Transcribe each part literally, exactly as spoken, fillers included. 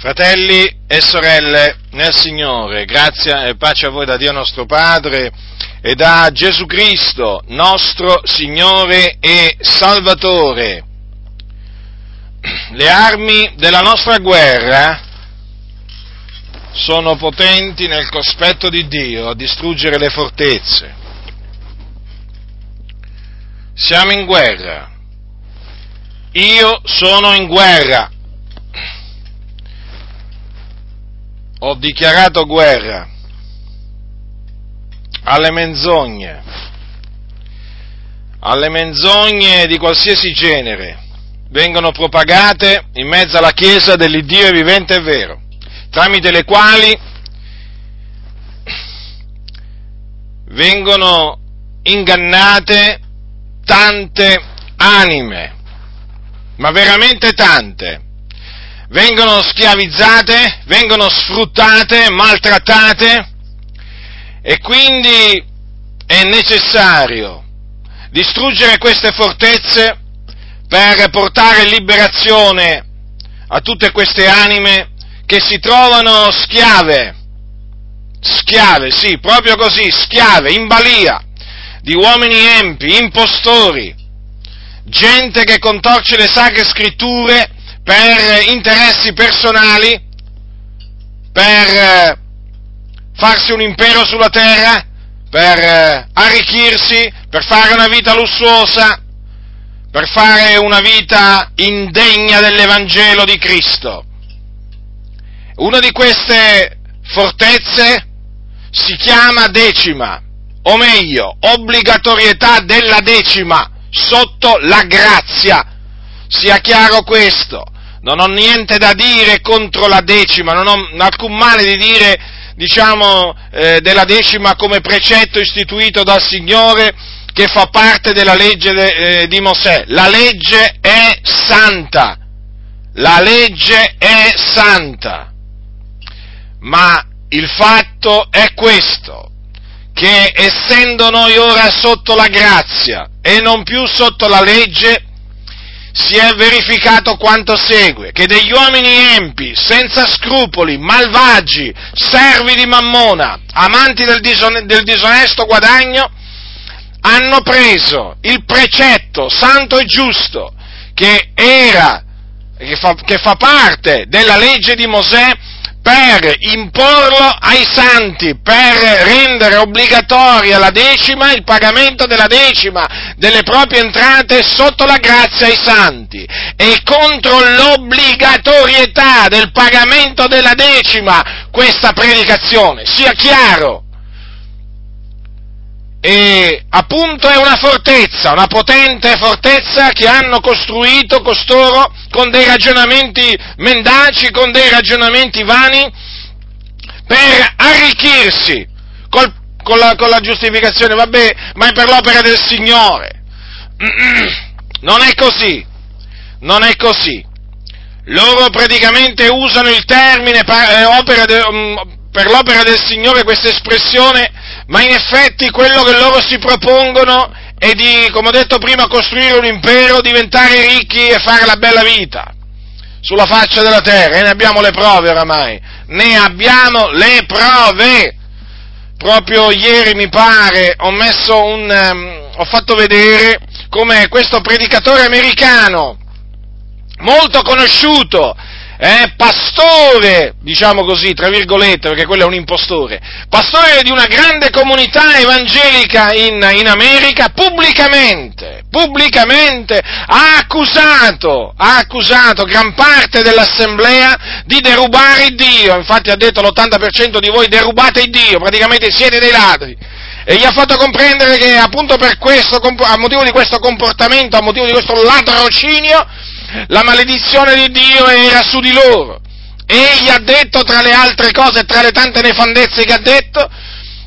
Fratelli e sorelle nel Signore, grazia e pace a voi da Dio nostro Padre e da Gesù Cristo, nostro Signore e Salvatore. Le armi della nostra guerra sono potenti nel cospetto di Dio a distruggere le fortezze. Siamo in guerra. Io sono in guerra. Ho dichiarato guerra alle menzogne, alle menzogne di qualsiasi genere, vengono propagate in mezzo alla Chiesa dell'Iddio vivente e vero, tramite le quali vengono ingannate tante anime, ma veramente tante. Vengono schiavizzate, vengono sfruttate, maltrattate, e quindi è necessario distruggere queste fortezze per portare liberazione a tutte queste anime che si trovano schiave, schiave, sì, proprio così, schiave, in balia di uomini empi, impostori, gente che contorce le sacre scritture per interessi personali, per farsi un impero sulla terra, per arricchirsi, per fare una vita lussuosa, per fare una vita indegna dell'Evangelo di Cristo. Una di queste fortezze si chiama decima, o meglio, obbligatorietà della decima sotto la grazia. Sia chiaro questo, non ho niente da dire contro la decima, non ho alcun male di dire, diciamo, eh, della decima come precetto istituito dal Signore che fa parte della legge de, eh, di Mosè. La legge è santa, la legge è santa, ma il fatto è questo, che essendo noi ora sotto la grazia e non più sotto la legge, si è verificato quanto segue, che degli uomini empi, senza scrupoli, malvagi, servi di Mammona, amanti del, dison- del disonesto guadagno, hanno preso il precetto santo e giusto che era, che fa, che fa parte della legge di Mosè, per imporlo ai santi, per rendere obbligatoria la decima, il pagamento della decima delle proprie entrate sotto la grazia ai santi, e contro l'obbligatorietà del pagamento della decima questa predicazione, sia chiaro. E appunto è una fortezza, una potente fortezza che hanno costruito costoro con dei ragionamenti mendaci, con dei ragionamenti vani, per arricchirsi col, con, la, con la giustificazione, vabbè, ma è per l'opera del Signore. Non è così, non è così. Loro praticamente usano il termine opera de, per l'opera del Signore, questa espressione, ma in effetti quello che loro si propongono è di, come ho detto prima, costruire un impero, diventare ricchi e fare la bella vita sulla faccia della terra, e ne abbiamo le prove oramai, ne abbiamo le prove. Proprio ieri, mi pare, ho messo un, um, ho fatto vedere come questo predicatore americano, molto conosciuto, Eh, pastore, diciamo così, tra virgolette, perché quello è un impostore, pastore di una grande comunità evangelica in, in America, pubblicamente, pubblicamente ha accusato, ha accusato gran parte dell'assemblea di derubare Dio. Infatti ha detto l'ottanta per cento di voi derubate Dio, praticamente siete dei ladri. E gli ha fatto comprendere che appunto per questo, a motivo di questo comportamento, a motivo di questo ladrocinio, la maledizione di Dio era su di loro. E gli ha detto, tra le altre cose, tra le tante nefandezze che ha detto,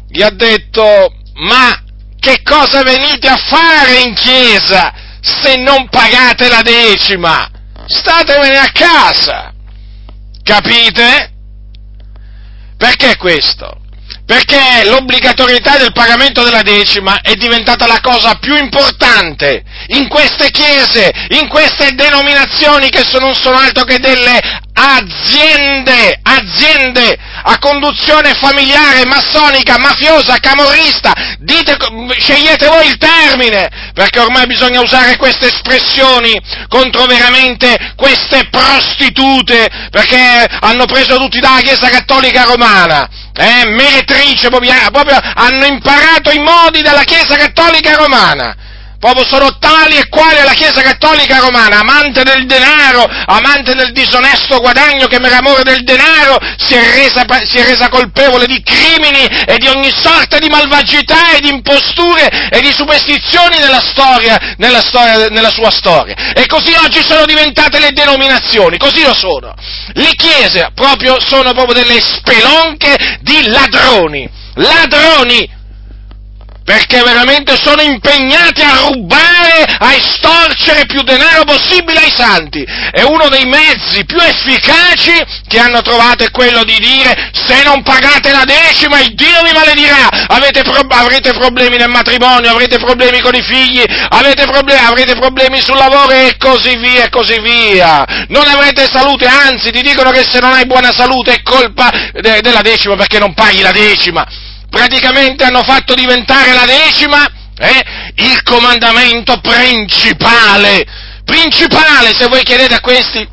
gli ha detto: ma che cosa venite a fare in chiesa se non pagate la decima? Statevene a casa, capite? Perché questo? Perché l'obbligatorietà del pagamento della decima è diventata la cosa più importante in queste chiese, in queste denominazioni che non sono altro che delle aziende conduzione familiare, massonica, mafiosa, camorrista, dite, scegliete voi il termine, perché ormai bisogna usare queste espressioni contro veramente queste prostitute, perché hanno preso tutti dalla Chiesa Cattolica Romana, eh, meretrice, proprio, proprio hanno imparato i modi della Chiesa Cattolica Romana. Proprio sono tali e quali alla Chiesa Cattolica Romana, amante del denaro, amante del disonesto guadagno che per amore del denaro si è resa, si è resa colpevole di crimini e di ogni sorta di malvagità e di imposture e di superstizioni nella storia, nella storia, nella sua storia. E così oggi sono diventate le denominazioni, così lo sono. Le chiese proprio sono proprio delle spelonche di ladroni, ladroni! Perché veramente sono impegnati a rubare, a estorcere più denaro possibile ai santi. E uno dei mezzi più efficaci che hanno trovato è quello di dire: se non pagate la decima, il Dio vi maledirà, avete pro- avrete problemi nel matrimonio, avrete problemi con i figli, avete, proble- avrete problemi sul lavoro e così via e così via. Non avrete salute, anzi ti dicono che se non hai buona salute è colpa de- della decima perché non paghi la decima. Praticamente hanno fatto diventare la decima eh, il comandamento principale, principale. Se voi chiedete a questi,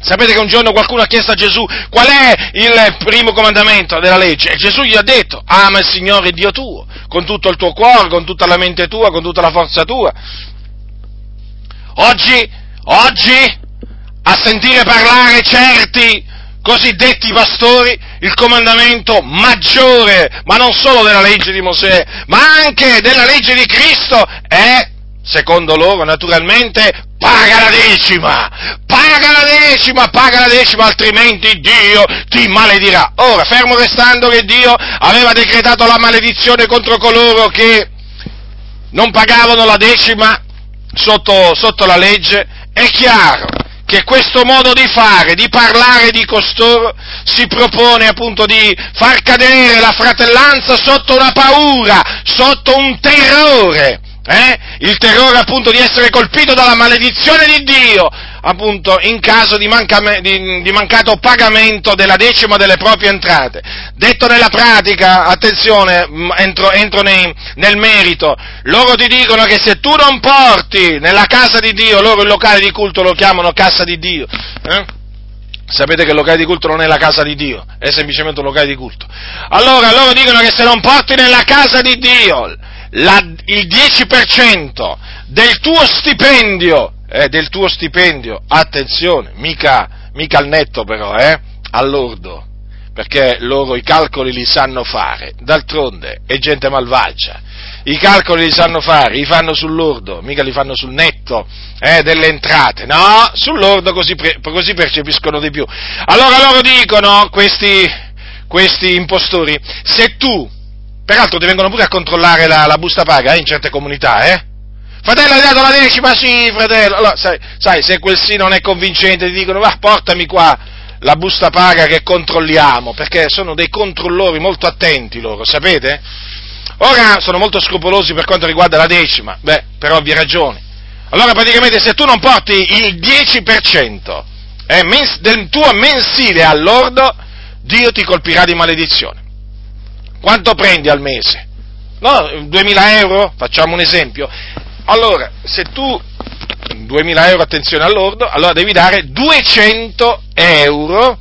sapete che un giorno qualcuno ha chiesto a Gesù qual è il primo comandamento della legge, e Gesù gli ha detto: ama il Signore Dio tuo, con tutto il tuo cuore, con tutta la mente tua, con tutta la forza tua. Oggi, oggi, a sentire parlare certi cosiddetti pastori, il comandamento maggiore, ma non solo della legge di Mosè, ma anche della legge di Cristo, è, secondo loro, naturalmente, paga la decima, paga la decima, paga la decima, altrimenti Dio ti maledirà. Ora, fermo restando che Dio aveva decretato la maledizione contro coloro che non pagavano la decima sotto, sotto la legge, è chiaro che questo modo di fare, di parlare di costoro, si propone appunto di far cadere la fratellanza sotto una paura, sotto un terrore, eh? Il terrore appunto di essere colpito dalla maledizione di Dio, appunto in caso di, manca, di, di mancato pagamento della decima delle proprie entrate. Detto nella pratica, attenzione, entro, entro nei, nel merito, loro ti dicono che se tu non porti nella casa di Dio, loro il locale di culto lo chiamano casa di Dio, eh? Sapete che il locale di culto non è la casa di Dio, è semplicemente un locale di culto. Allora loro dicono che se non porti nella casa di Dio la, il dieci per cento del tuo stipendio, Eh, del tuo stipendio, attenzione, mica, mica al netto però, eh, all'ordo, perché loro i calcoli li sanno fare, d'altronde è gente malvagia, i calcoli li sanno fare, li fanno sull'ordo, mica li fanno sul netto eh, delle entrate, no, sull'ordo così, pre- così percepiscono di più. Allora loro dicono, questi, questi impostori, se tu, peraltro ti vengono pure a controllare la, la busta paga eh, in certe comunità, eh, fratello, hai dato la decima? Sì, fratello. Allora, sai, sai, se quel sì non è convincente, ti dicono: va, portami qua la busta paga che controlliamo, perché sono dei controllori molto attenti loro, sapete? Ora, sono molto scrupolosi per quanto riguarda la decima, beh, per ovvie ragioni. Allora, praticamente, se tu non porti il dieci per cento eh, mens- del tuo mensile all'ordo, Dio ti colpirà di maledizione. Quanto prendi al mese? No, duemila euro? Facciamo un esempio. Allora, se tu, duemila euro, attenzione all'ordo, allora devi dare duecento euro,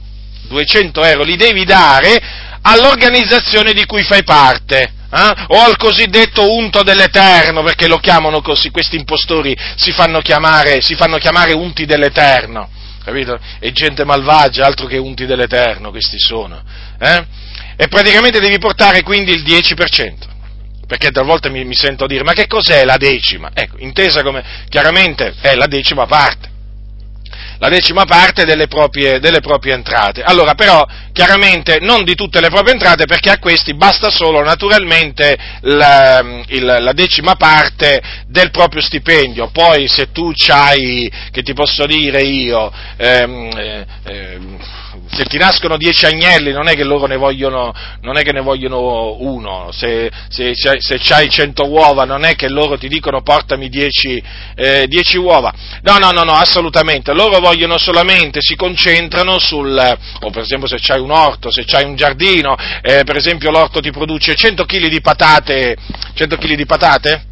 duecento euro li devi dare all'organizzazione di cui fai parte, eh? O al cosiddetto unto dell'Eterno, perché lo chiamano così, questi impostori si fanno chiamare, si fanno chiamare unti dell'Eterno, capito? E gente malvagia, altro che unti dell'Eterno, questi sono, eh? E praticamente devi portare quindi il dieci per cento. Perché talvolta mi, mi sento dire, ma che cos'è la decima? Ecco, intesa come, chiaramente, è la decima parte, la decima parte delle proprie, delle proprie entrate. Allora, però, chiaramente, non di tutte le proprie entrate, perché a questi basta solo, naturalmente, la, il, la decima parte del proprio stipendio. Poi, se tu c'hai, che ti posso dire io, ehm, eh, eh, se ti nascono dieci agnelli non è che loro ne vogliono, non è che ne vogliono uno, se, se, se c'hai cento uova non è che loro ti dicono portami dieci, eh, dieci uova, no, no, no, no, assolutamente, loro vogliono vogliono solamente, si concentrano sul, o per esempio se c'hai un orto, se c'hai un giardino, eh, per esempio l'orto ti produce cento chili di patate, cento chili di patate?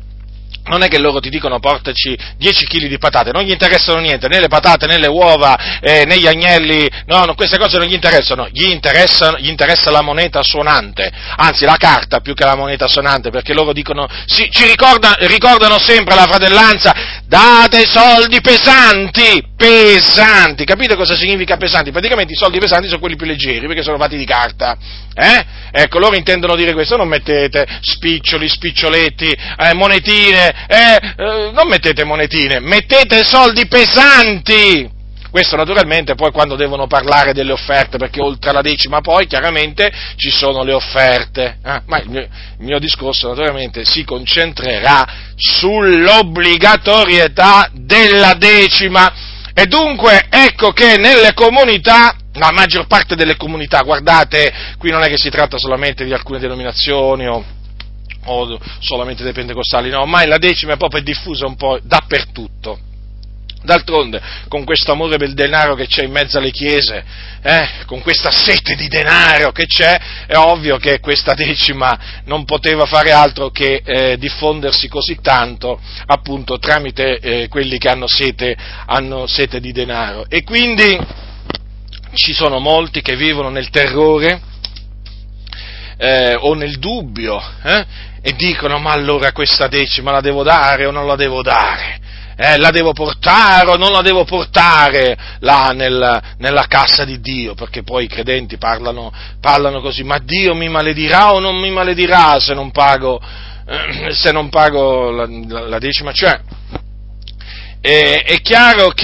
Non è che loro ti dicono portaci dieci chili di patate, non gli interessano niente, né le patate, né le uova, eh, né gli agnelli, no, no, queste cose non gli interessano, gli interessano, gli interessa la moneta suonante, anzi la carta più che la moneta suonante, perché loro dicono, si, ci ricorda, ricordano sempre la fratellanza, date soldi pesanti, pesanti, capite cosa significa pesanti? Praticamente i soldi pesanti sono quelli più leggeri, perché sono fatti di carta, eh? Ecco, loro intendono dire questo, non mettete spiccioli, spiccioletti, eh, monetine, Eh, eh, non mettete monetine, mettete soldi pesanti. Questo naturalmente poi quando devono parlare delle offerte, perché oltre alla decima poi chiaramente ci sono le offerte, eh, ma il mio, il mio discorso naturalmente si concentrerà sull'obbligatorietà della decima. E dunque ecco che nelle comunità, la maggior parte delle comunità, guardate, qui non è che si tratta solamente di alcune denominazioni o o solamente dei pentecostali, no, ormai la decima è proprio diffusa un po' dappertutto. D'altronde, con questo amore per il denaro che c'è in mezzo alle chiese, eh, con questa sete di denaro che c'è, è ovvio che questa decima non poteva fare altro che eh, diffondersi così tanto, appunto, tramite eh, quelli che hanno sete, hanno sete di denaro. E quindi ci sono molti che vivono nel terrore Eh, o nel dubbio, eh? E dicono, ma allora questa decima la devo dare o non la devo dare? Eh, la devo portare o non la devo portare là nel, nella casa di Dio? Perché poi i credenti parlano, parlano così, ma Dio mi maledirà o non mi maledirà se non pago, eh, se non pago la, la, la decima? Cioè, eh, è chiaro che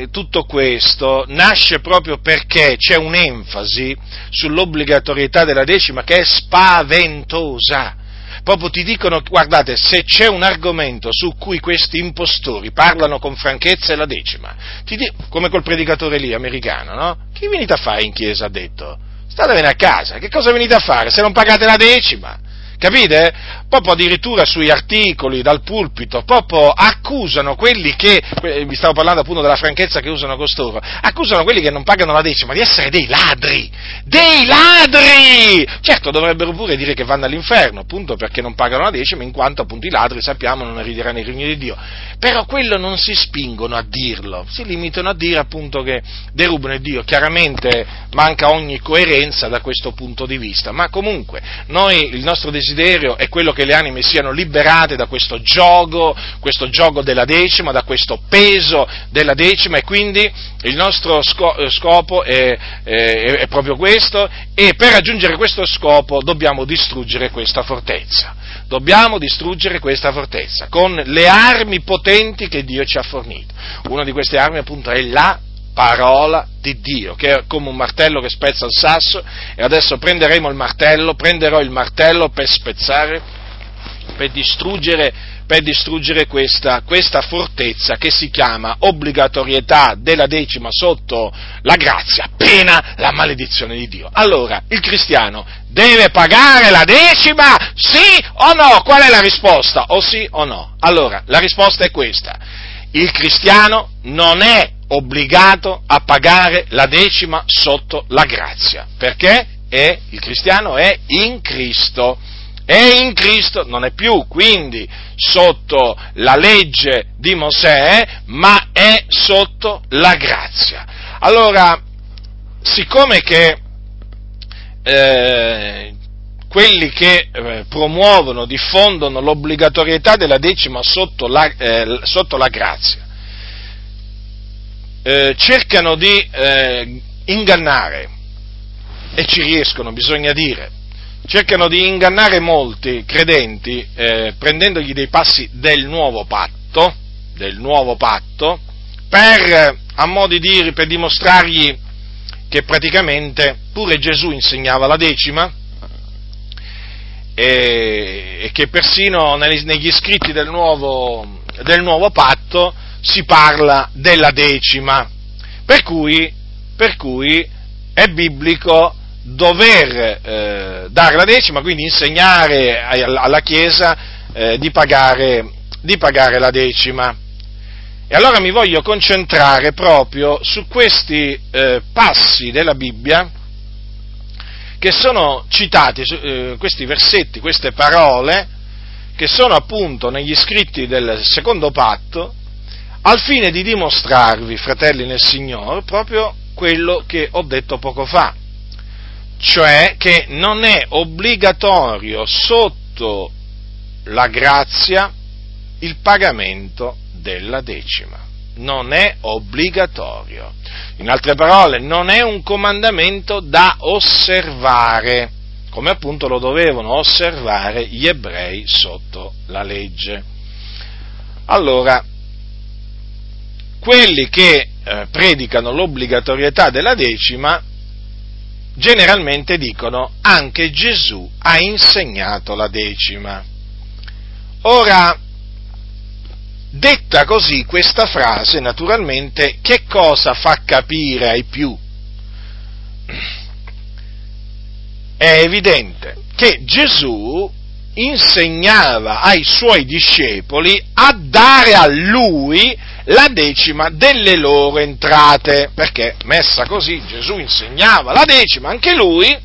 eh, tutto questo nasce proprio perché c'è un'enfasi sull'obbligatorietà della decima che è spaventosa. Proprio ti dicono, guardate, se c'è un argomento su cui questi impostori parlano con franchezza è la decima. Ti dico, come col predicatore lì, americano, no? Che venite a fare in chiesa, ha detto? Statevene a casa, che cosa venite a fare se non pagate la decima? Capite? Proprio addirittura sui articoli, dal pulpito, proprio accusano quelli che, vi stavo parlando appunto della franchezza che usano costoro, accusano quelli che non pagano la decima di essere dei ladri, dei ladri! Certo, dovrebbero pure dire che vanno all'inferno, appunto perché non pagano la decima, in quanto appunto i ladri, sappiamo, non erediteranno il regno di Dio. Però quello non si spingono a dirlo, si limitano a dire appunto che derubano il Dio. Chiaramente manca ogni coerenza da questo punto di vista, ma comunque noi, il nostro desiderio desiderio è quello che le anime siano liberate da questo giogo, questo giogo della decima, da questo peso della decima, e quindi il nostro scopo è, è, è proprio questo, e per raggiungere questo scopo dobbiamo distruggere questa fortezza, dobbiamo distruggere questa fortezza con le armi potenti che Dio ci ha fornito. Una di queste armi appunto è la parola di Dio, che è come un martello che spezza il sasso, e adesso prenderemo il martello, prenderò il martello per spezzare, per distruggere, per distruggere questa, questa fortezza che si chiama obbligatorietà della decima sotto la grazia, pena la maledizione di Dio. Allora, il cristiano deve pagare la decima, sì o no? Qual è la risposta? O sì o no? Allora, la risposta è questa: il cristiano non è obbligato a pagare la decima sotto la grazia, perché è, il cristiano è in Cristo, è in Cristo, non è più quindi sotto la legge di Mosè, ma è sotto la grazia. Allora, siccome che eh, quelli che eh, promuovono, diffondono l'obbligatorietà della decima sotto la, eh, sotto la grazia, Eh, cercano di eh, ingannare, e ci riescono, bisogna dire, cercano di ingannare molti credenti eh, prendendogli dei passi del nuovo patto, del nuovo patto, per, a mo' di dire, per dimostrargli che praticamente pure Gesù insegnava la decima, e, e che persino negli, negli scritti del nuovo, del nuovo patto si parla della decima, per cui, per cui è biblico dover eh, dare la decima, quindi insegnare alla Chiesa eh, di pagare, di pagare la decima. E allora mi voglio concentrare proprio su questi eh, passi della Bibbia che sono citati, eh, questi versetti, queste parole, che sono appunto negli scritti del secondo patto, al fine di dimostrarvi, fratelli nel Signore, proprio quello che ho detto poco fa, cioè che non è obbligatorio sotto la grazia il pagamento della decima, non è obbligatorio, in altre parole non è un comandamento da osservare, come appunto lo dovevano osservare gli ebrei sotto la legge. Allora, quelli che eh, predicano l'obbligatorietà della decima generalmente dicono: anche Gesù ha insegnato la decima. Ora, detta così questa frase, naturalmente, che cosa fa capire ai più? È evidente che Gesù insegnava ai suoi discepoli a dare a lui la decima delle loro entrate, perché messa così Gesù insegnava la decima, anche lui,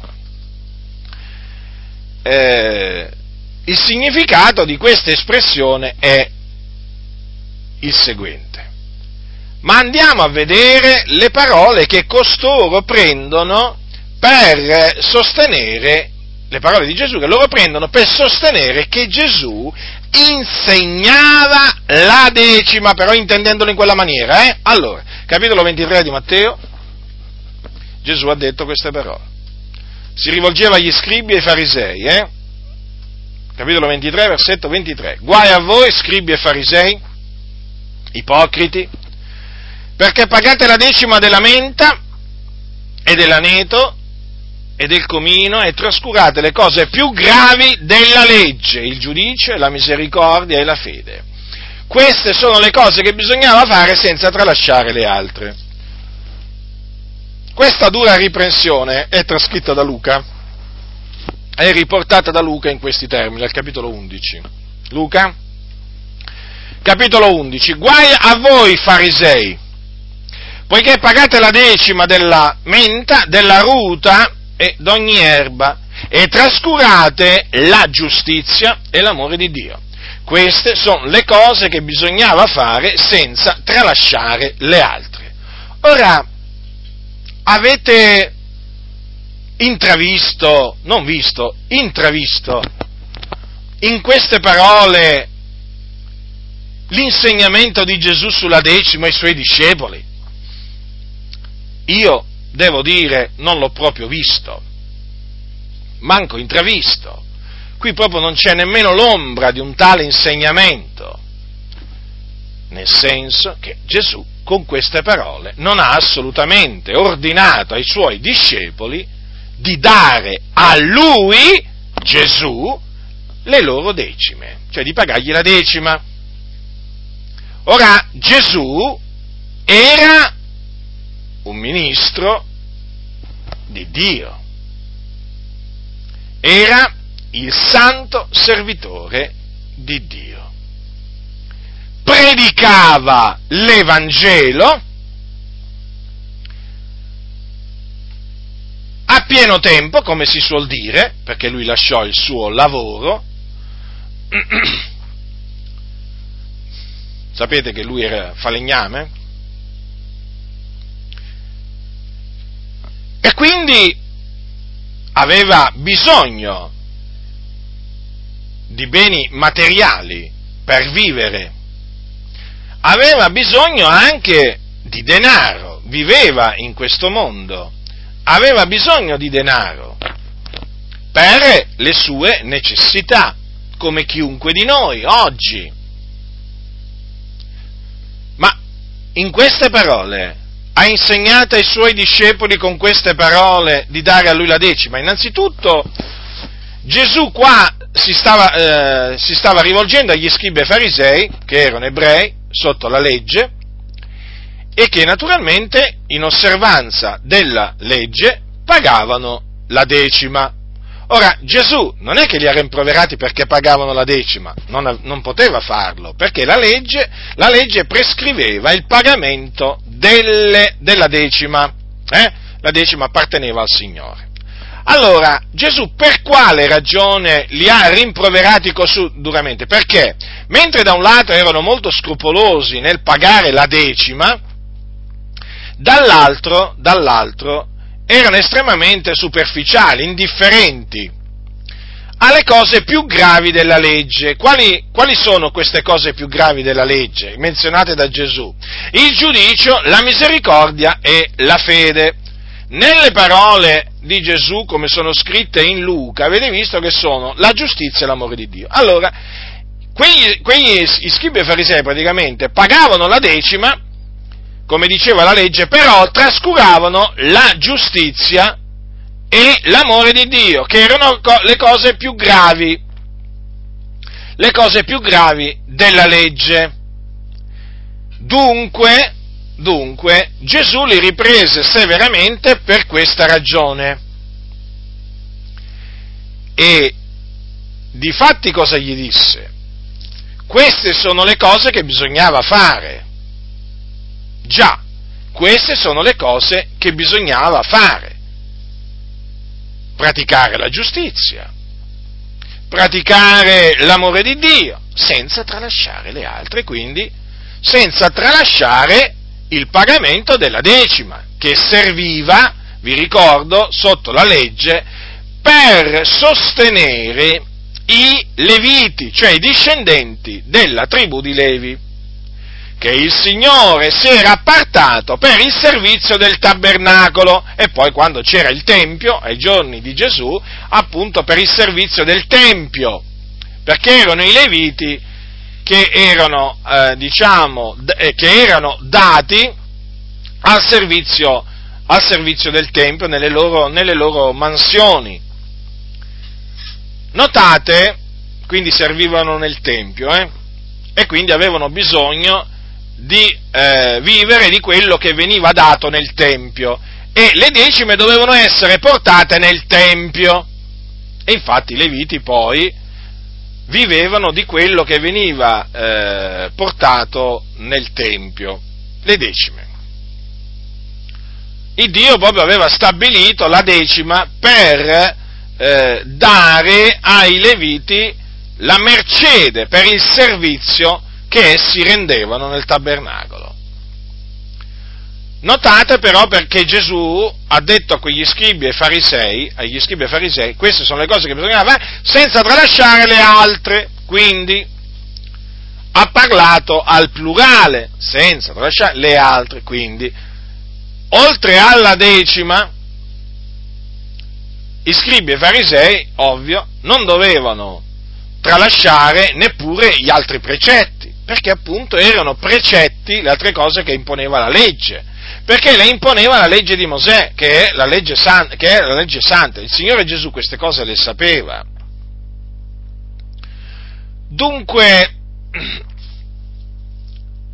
eh, il significato di questa espressione è il seguente. Ma andiamo a vedere le parole che costoro prendono per sostenere, le parole di Gesù che loro prendono per sostenere che Gesù insegnava la decima, però intendendolo in quella maniera, eh? Allora, capitolo ventitré di Matteo, Gesù ha detto queste parole. Si rivolgeva agli scribi e ai farisei, eh? Capitolo ventitré, versetto ventitré. Guai a voi, scribi e farisei, ipocriti, perché pagate la decima della menta e dell'aneto e del comino e trascurate le cose più gravi della legge, il giudice, la misericordia e la fede. Queste sono le cose che bisognava fare senza tralasciare le altre. Questa dura riprensione è trascritta da Luca, è riportata da Luca in questi termini, al capitolo undici. Luca, capitolo undici, guai a voi farisei, poiché pagate la decima della menta, della ruta e d'ogni erba, e trascurate la giustizia e l'amore di Dio. Queste sono le cose che bisognava fare senza tralasciare le altre. Ora, avete intravisto, non visto, intravisto in queste parole l'insegnamento di Gesù sulla decima ai suoi discepoli? Io, devo dire, non l'ho proprio visto, manco intravisto. Qui proprio non c'è nemmeno l'ombra di un tale insegnamento, nel senso che Gesù con queste parole non ha assolutamente ordinato ai suoi discepoli di dare a lui, Gesù, le loro decime, cioè di pagargli la decima. Ora, Gesù era un ministro di Dio, era il santo servitore di Dio, predicava l'Evangelo a pieno tempo, come si suol dire, perché lui lasciò il suo lavoro. Sapete che lui era falegname? E quindi aveva bisogno di beni materiali per vivere, aveva bisogno anche di denaro, viveva in questo mondo, aveva bisogno di denaro per le sue necessità, come chiunque di noi oggi. In queste parole, ha insegnato ai suoi discepoli con queste parole di dare a lui la decima. Innanzitutto, Gesù qua si stava, eh, si stava rivolgendo agli scribi e farisei, che erano ebrei, sotto la legge, e che naturalmente, in osservanza della legge, pagavano la decima. Ora, Gesù non è che li ha rimproverati perché pagavano la decima, non, non poteva farlo, perché la legge, la legge prescriveva il pagamento delle, della decima, eh? La decima apparteneva al Signore. Allora, Gesù per quale ragione li ha rimproverati così duramente? Perché, mentre da un lato erano molto scrupolosi nel pagare la decima, dall'altro, dall'altro, erano estremamente superficiali, indifferenti alle cose più gravi della legge. Quali, quali sono queste cose più gravi della legge, menzionate da Gesù? Il giudizio, la misericordia e la fede. Nelle parole di Gesù, come sono scritte in Luca, avete visto che sono la giustizia e l'amore di Dio. Allora, quegli, quegli scribi e farisei praticamente pagavano la decima, come diceva la legge, però trascuravano la giustizia e l'amore di Dio, che erano le cose più gravi, le cose più gravi della legge. Dunque, dunque, Gesù li riprese severamente per questa ragione. E difatti cosa gli disse? Queste sono le cose che bisognava fare. Già, queste sono le cose che bisognava fare. Praticare la giustizia, praticare l'amore di Dio, senza tralasciare le altre, quindi senza tralasciare il pagamento della decima, che serviva, vi ricordo, sotto la legge, per sostenere i Leviti, cioè i discendenti della tribù di Levi, che il Signore si era appartato per il servizio del tabernacolo, e poi quando c'era il Tempio, ai giorni di Gesù, appunto per il servizio del Tempio, perché erano i Leviti che erano, eh, diciamo, d- che erano dati al servizio, al servizio del Tempio nelle loro, nelle loro mansioni. Notate, quindi servivano nel Tempio, eh, e quindi avevano bisogno di eh, vivere di quello che veniva dato nel Tempio, e le decime dovevano essere portate nel Tempio, e infatti i Leviti poi vivevano di quello che veniva eh, portato nel Tempio, le decime. Il Dio proprio aveva stabilito la decima per eh, dare ai Leviti la mercede per il servizio che essi rendevano nel tabernacolo. Notate però perché Gesù ha detto a quegli scribi e farisei, agli scribi e farisei, queste sono le cose che bisognava fare senza tralasciare le altre, quindi ha parlato al plurale, senza tralasciare le altre, quindi oltre alla decima, i scribi e farisei, ovvio, non dovevano tralasciare neppure gli altri precetti, perché appunto erano precetti le altre cose che imponeva la legge, perché le imponeva la legge di Mosè, che è la legge, san- che è la legge santa. Il Signore Gesù queste cose le sapeva. Dunque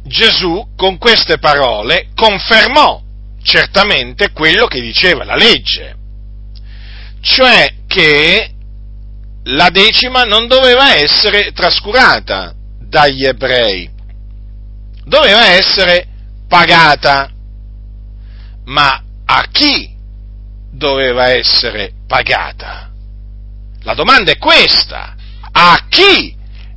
Gesù con queste parole confermò certamente quello che diceva la legge, cioè che la decima non doveva essere trascurata dagli ebrei, doveva essere pagata. Ma a chi doveva essere pagata? La domanda è questa: a chi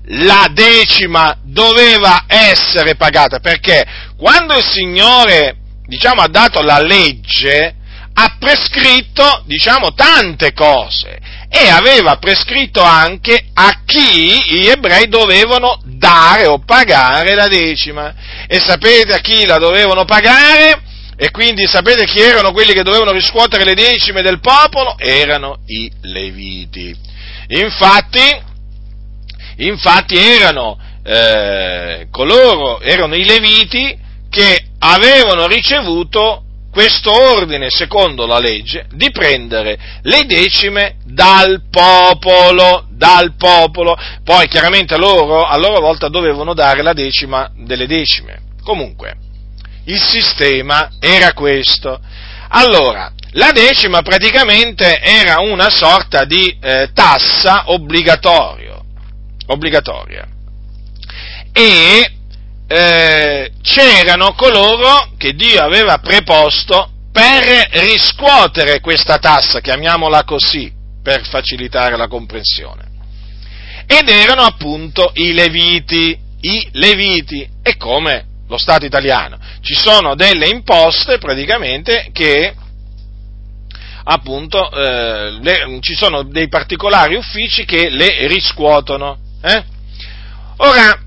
la decima doveva essere pagata? Perché quando il Signore, diciamo, ha dato la legge, ha prescritto, diciamo, tante cose, e aveva prescritto anche a chi gli ebrei dovevano dare o pagare la decima. E sapete a chi la dovevano pagare? E quindi sapete chi erano quelli che dovevano riscuotere le decime del popolo? Erano i Leviti. Infatti, infatti erano eh, coloro, erano i Leviti che avevano ricevuto questo ordine, secondo la legge, di prendere le decime dal popolo, dal popolo. Poi chiaramente loro, a loro volta, dovevano dare la decima delle decime. Comunque, il sistema era questo. Allora, La decima praticamente era una sorta di eh, tassa obbligatorio, obbligatoria, e eh, c'erano coloro che Dio aveva preposto per riscuotere questa tassa, chiamiamola così, per facilitare la comprensione, ed erano appunto i Leviti, i Leviti, e come lo Stato italiano, ci sono delle imposte praticamente che appunto eh, le, ci sono dei particolari uffici che le riscuotono. Eh? Ora,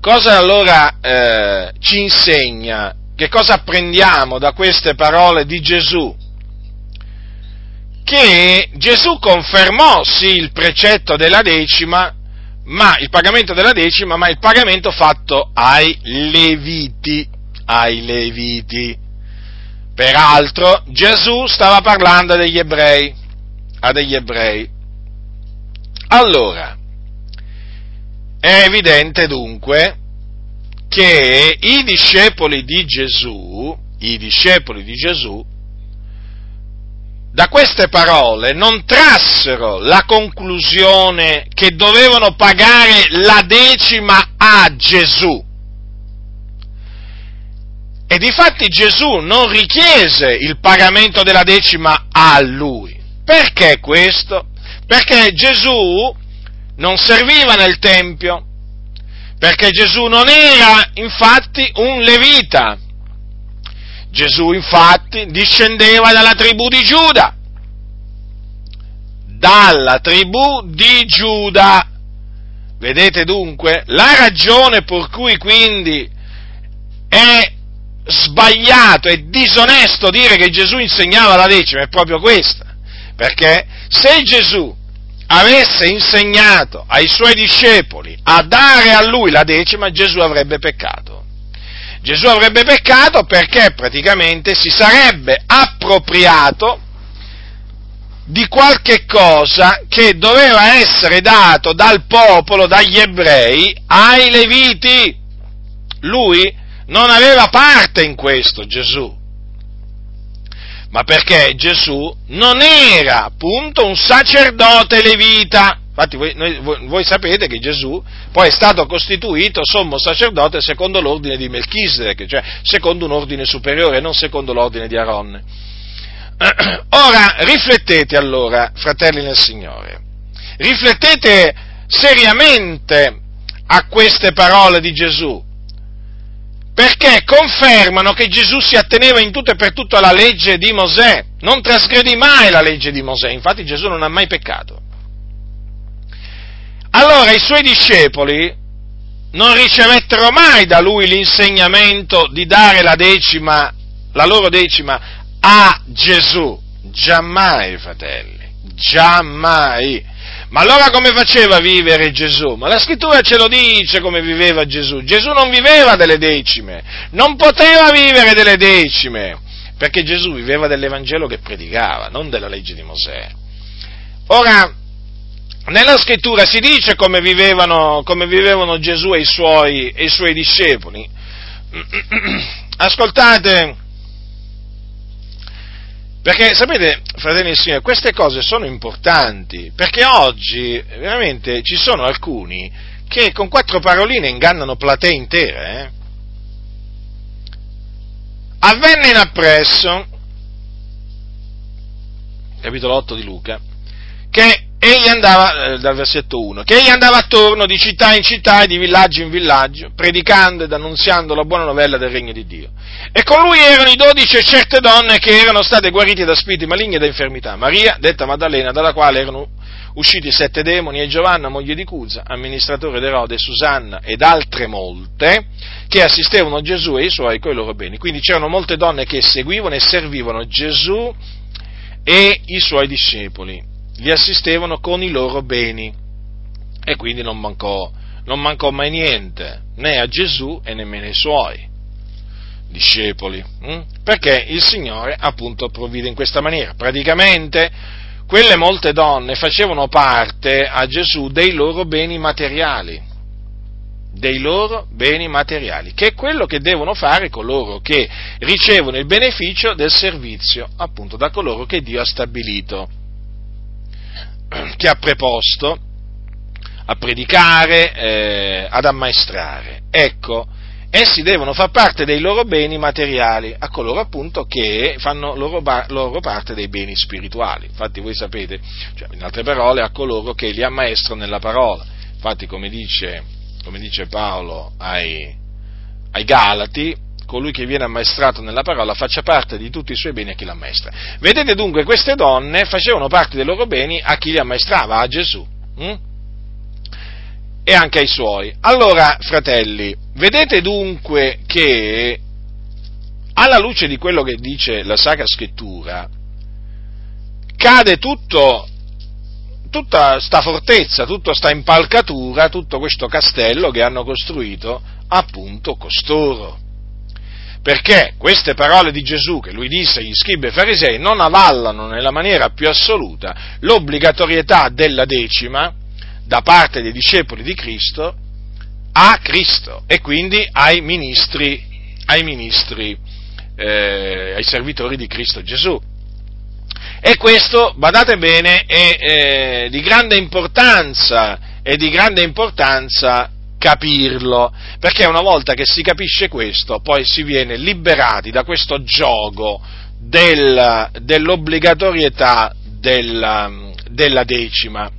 cosa allora eh, ci insegna? Che cosa apprendiamo da queste parole di Gesù? Che Gesù confermò sì il precetto della decima, ma il pagamento della decima, ma il pagamento fatto ai Leviti, ai Leviti. Peraltro Gesù stava parlando a degli ebrei, a degli ebrei. Allora, è evidente dunque che i discepoli di Gesù, i discepoli di Gesù, da queste parole non trassero la conclusione che dovevano pagare la decima a Gesù. E difatti Gesù non richiese il pagamento della decima a lui. Perché questo? Perché Gesù non serviva nel Tempio, perché Gesù non era infatti un levita. Gesù infatti discendeva dalla tribù di Giuda, dalla tribù di Giuda. Vedete dunque la ragione per cui quindi è sbagliato e disonesto dire che Gesù insegnava la decima, è proprio questa, perché se Gesù avesse insegnato ai suoi discepoli a dare a lui la decima, Gesù avrebbe peccato. Gesù avrebbe peccato perché praticamente si sarebbe appropriato di qualche cosa che doveva essere dato dal popolo, dagli ebrei, ai Leviti. Lui non aveva parte in questo, Gesù, ma perché Gesù non era appunto un sacerdote levita. Infatti voi, noi, voi, voi sapete che Gesù poi è stato costituito sommo sacerdote secondo l'ordine di Melchisedec, cioè secondo un ordine superiore, non secondo l'ordine di Aaron. Ora, riflettete allora, fratelli nel Signore, riflettete seriamente a queste parole di Gesù, perché confermano che Gesù si atteneva in tutto e per tutto alla legge di Mosè, non trasgredì mai la legge di Mosè, infatti Gesù non ha mai peccato. Allora i suoi discepoli non ricevettero mai da lui l'insegnamento di dare la decima, la loro decima, a Gesù, giammai, fratelli, giammai. Ma allora come faceva a vivere Gesù? Ma la scrittura ce lo dice come viveva Gesù. Gesù non viveva delle decime, non poteva vivere delle decime, perché Gesù viveva dell'Evangelo che predicava, non della legge di Mosè. Ora, nella scrittura si dice come vivevano, come vivevano Gesù e i suoi, e i suoi discepoli. Ascoltate, perché, sapete, fratelli e signori, queste cose sono importanti, perché oggi veramente ci sono alcuni che con quattro paroline ingannano platee intere. Eh? Avvenne in appresso, capitolo otto di Luca, che egli andava, eh, dal versetto uno, che egli andava attorno di città in città e di villaggio in villaggio, predicando ed annunziando la buona novella del regno di Dio. E con lui erano i dodici e certe donne che erano state guarite da spiriti maligni e da infermità. Maria, detta Maddalena, dalla quale erano usciti sette demoni, e Giovanna, moglie di Cusa, amministratore d'Erode, Susanna ed altre molte, che assistevano Gesù e i suoi coi loro beni. Quindi c'erano molte donne che seguivano e servivano Gesù e i suoi discepoli. Li assistevano con i loro beni, e quindi non mancò, non mancò mai niente, né a Gesù e nemmeno ai suoi discepoli, hm? Perché il Signore appunto provvide in questa maniera. Praticamente quelle molte donne facevano parte a Gesù dei loro beni materiali, dei loro beni materiali, che è quello che devono fare coloro che ricevono il beneficio del servizio, appunto, da coloro che Dio ha stabilito, che ha preposto a predicare, eh, ad ammaestrare. Ecco, essi devono far parte dei loro beni materiali a coloro appunto che fanno loro, ba- loro parte dei beni spirituali. Infatti voi sapete, cioè, in altre parole, a coloro che li ammaestrano nella parola. Infatti, come dice, come dice Paolo ai, ai Galati, colui che viene ammaestrato nella parola faccia parte di tutti i suoi beni a chi l'ammaestra. Vedete dunque, queste donne facevano parte dei loro beni a chi li ammaestrava, a Gesù. Hm? E anche ai suoi. Allora, fratelli, vedete dunque che, alla luce di quello che dice la Sacra Scrittura, cade tutto, tutta sta fortezza, tutta sta impalcatura, tutto questo castello che hanno costruito appunto costoro. Perché queste parole di Gesù, che lui disse agli scribi e farisei, non avallano nella maniera più assoluta l'obbligatorietà della decima da parte dei discepoli di Cristo a Cristo e quindi ai ministri, ai ministri, eh, ai servitori di Cristo Gesù. E questo, badate bene, è eh, di grande importanza, è di grande importanza capirlo, perché una volta che si capisce questo, poi si viene liberati da questo giogo del, dell'obbligatorietà della, della decima.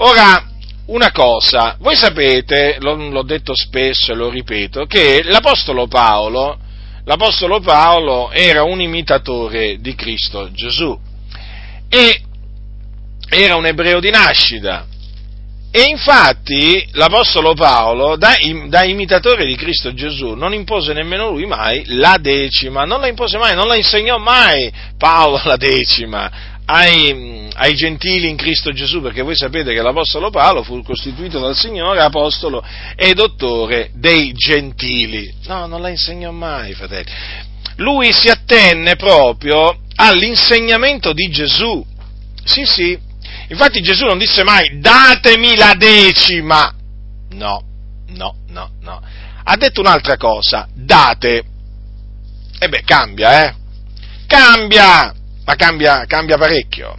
Ora, una cosa, voi sapete, l'ho detto spesso e lo ripeto, che l'Apostolo Paolo, l'Apostolo Paolo era un imitatore di Cristo Gesù, e era un ebreo di nascita, e infatti l'Apostolo Paolo, da, da imitatore di Cristo Gesù, non impose nemmeno lui mai la decima, non la impose mai, non la insegnò mai Paolo la decima, Ai, ai gentili in Cristo Gesù, perché voi sapete che l'Apostolo Paolo fu costituito dal Signore apostolo e dottore dei gentili. No, non la insegnò mai, fratelli. Lui si attenne proprio all'insegnamento di Gesù. Sì, sì. Infatti Gesù non disse mai datemi la decima. No, no, no, no. Ha detto un'altra cosa, date. E beh, cambia, eh? Cambia! Ma cambia, cambia parecchio.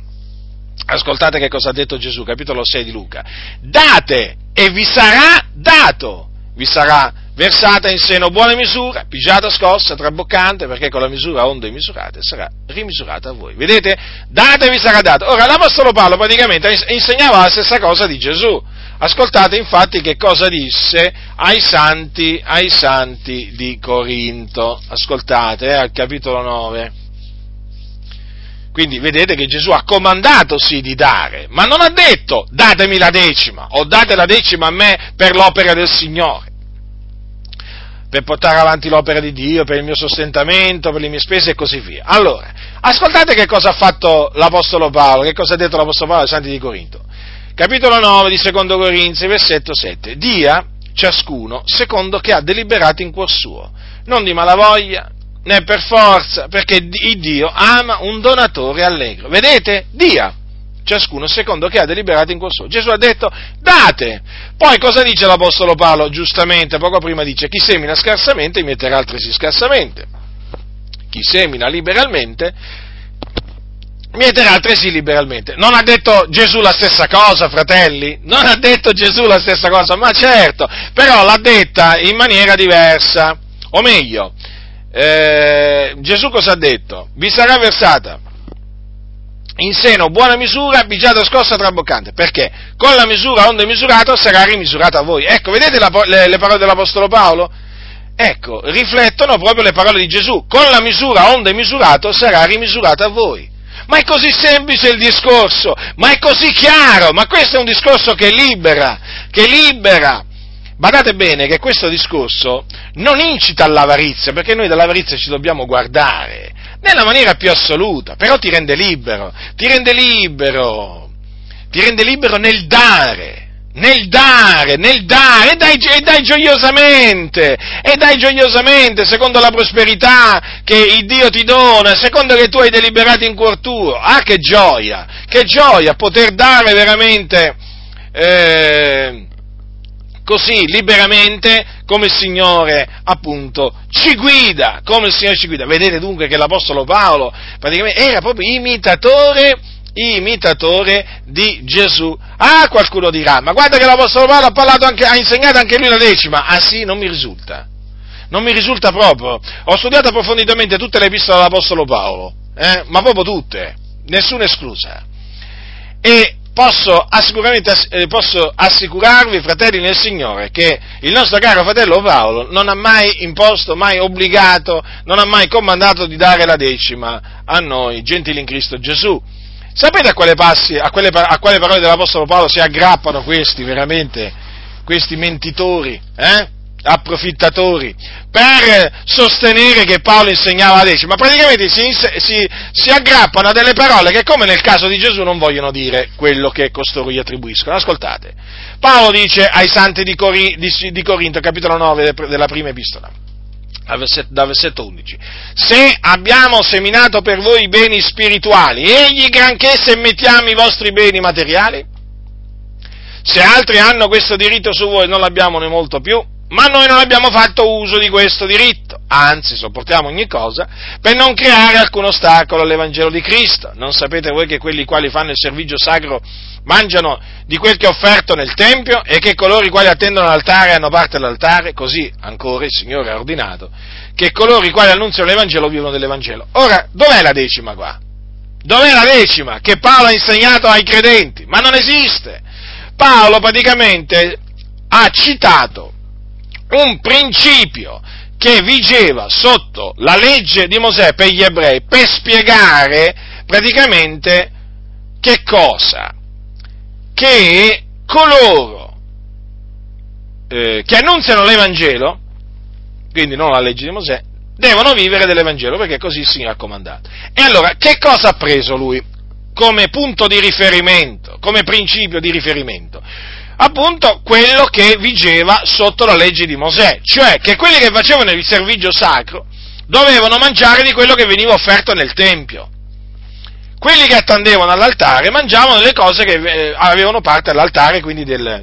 Ascoltate che cosa ha detto Gesù, capitolo sei di Luca. Date e vi sarà dato, vi sarà versata in seno buona misura, pigiata, scossa, traboccante, perché con la misura onde misurate sarà rimisurata a voi. Vedete? Date e vi sarà dato. Ora, l'Apostolo Paolo praticamente insegnava la stessa cosa di Gesù. Ascoltate infatti che cosa disse ai santi, ai santi di Corinto. Ascoltate, eh, al capitolo nove. Quindi vedete che Gesù ha comandato sì di dare, ma non ha detto datemi la decima o date la decima a me per l'opera del Signore, per portare avanti l'opera di Dio, per il mio sostentamento, per le mie spese e così via. Allora, ascoltate che cosa ha fatto l'Apostolo Paolo, che cosa ha detto l'Apostolo Paolo ai Santi di Corinto. Capitolo nove di Secondo Corinzi, versetto sette. Dia ciascuno secondo che ha deliberato in cuor suo, non di malavoglia, né per forza, perché il Dio ama un donatore allegro. Vedete? Dia, ciascuno secondo che ha deliberato in cuor suo. Gesù ha detto, date! Poi cosa dice l'Apostolo Paolo? Giustamente, poco prima dice, chi semina scarsamente, metterà altresì scarsamente. Chi semina liberalmente, metterà altresì liberalmente. Non ha detto Gesù la stessa cosa, fratelli? Non ha detto Gesù la stessa cosa, ma certo, però l'ha detta in maniera diversa. O meglio, Eh, Gesù cosa ha detto? Vi sarà versata in seno buona misura, pigiata, scossa, traboccante, perché con la misura onde misurato sarà rimisurata a voi. Ecco, vedete la, le, le parole dell'Apostolo Paolo? Ecco, riflettono proprio le parole di Gesù. Con la misura onde misurato sarà rimisurata a voi. Ma è così semplice il discorso, ma è così chiaro, ma questo è un discorso che libera, che libera. Badate bene che questo discorso non incita all'avarizia, perché noi dall'avarizia ci dobbiamo guardare, nella maniera più assoluta, però ti rende libero, ti rende libero, ti rende libero nel dare, nel dare, nel dare, e dai, e dai gioiosamente, e dai gioiosamente, secondo la prosperità che il Dio ti dona, secondo che tu hai deliberato in cuor tuo. Ah, che gioia, che gioia poter dare veramente, eh, così liberamente come il Signore appunto ci guida, come il Signore ci guida. Vedete dunque che l'Apostolo Paolo praticamente era proprio imitatore, imitatore di Gesù. Ah, qualcuno dirà, ma guarda che l'Apostolo Paolo ha parlato anche, ha insegnato anche lui la decima. Ah sì, non mi risulta, non mi risulta proprio. Ho studiato approfonditamente tutte le epistole dell'Apostolo Paolo, eh? ma proprio tutte, nessuna esclusa. E posso assicuramente posso assicurarvi, fratelli nel Signore, che il nostro caro fratello Paolo non ha mai imposto, mai obbligato, non ha mai comandato di dare la decima a noi, gentili in Cristo Gesù. Sapete a quale, passi, a quelle, a quale parole dell'Apostolo Paolo si aggrappano questi, veramente, questi mentitori, eh? approfittatori, per sostenere che Paolo insegnava la decima? Praticamente si, si, si aggrappano a delle parole che, come nel caso di Gesù, non vogliono dire quello che costoro gli attribuiscono. Ascoltate, Paolo dice ai santi di, Cori, di, di Corinto, capitolo nove della prima epistola, dal versetto undici: se abbiamo seminato per voi i beni spirituali, egli granché se mettiamo i vostri beni materiali? Se altri hanno questo diritto su voi, non l'abbiamo noi molto più. Ma noi non abbiamo fatto uso di questo diritto, anzi sopportiamo ogni cosa per non creare alcun ostacolo all'Evangelo di Cristo. Non sapete voi che quelli quali fanno il servizio sacro mangiano di quel che è offerto nel Tempio, e che coloro i quali attendono l'altare hanno parte all'altare? Così ancora il Signore ha ordinato che coloro i quali annunziano l'Evangelo vivono dell'Evangelo. Ora, dov'è la decima qua? Dov'è la decima che Paolo ha insegnato ai credenti? Ma non esiste! Paolo praticamente ha citato un principio che vigeva sotto la legge di Mosè per gli ebrei, per spiegare praticamente che cosa? Che coloro eh, che annunziano l'Evangelo, quindi non la legge di Mosè, devono vivere dell'Evangelo, perché così il Signore ha comandato. E allora, che cosa ha preso lui come punto di riferimento, come principio di riferimento? Appunto quello che vigeva sotto la legge di Mosè, cioè che quelli che facevano il servizio sacro dovevano mangiare di quello che veniva offerto nel Tempio, quelli che attendevano all'altare mangiavano le cose che eh, avevano parte all'altare, quindi del,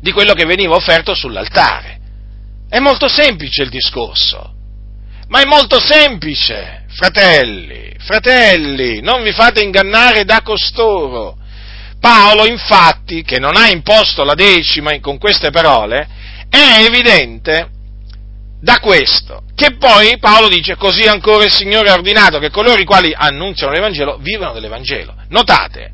di quello che veniva offerto sull'altare. È molto semplice il discorso, ma è molto semplice, fratelli, fratelli, non vi fate ingannare da costoro. Paolo, infatti, che non ha imposto la decima con queste parole, è evidente da questo, che poi Paolo dice, così ancora il Signore ha ordinato che coloro i quali annunziano l'Evangelo vivano dell'Evangelo. Notate,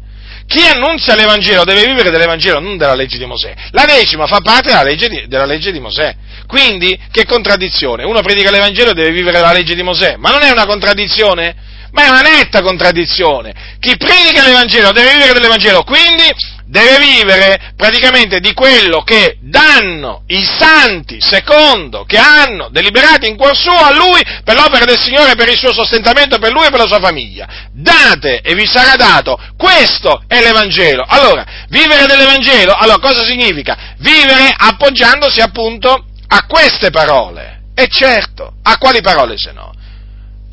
chi annuncia l'Evangelo deve vivere dell'Evangelo, non della legge di Mosè. La decima fa parte della legge di, della legge di Mosè. Quindi, che contraddizione? Uno predica l'Evangelo e deve vivere la legge di Mosè. Ma non è una contraddizione? Ma è una netta contraddizione. Chi predica l'Evangelo deve vivere dell'Evangelo, quindi deve vivere praticamente di quello che danno i santi, secondo che hanno deliberato in cuor suo a lui, per l'opera del Signore, per il suo sostentamento, per lui e per la sua famiglia. Date e vi sarà dato. Questo è l'Evangelo. Allora, vivere dell'Evangelo, allora cosa significa? Vivere appoggiandosi appunto a queste parole. E certo, a quali parole se no?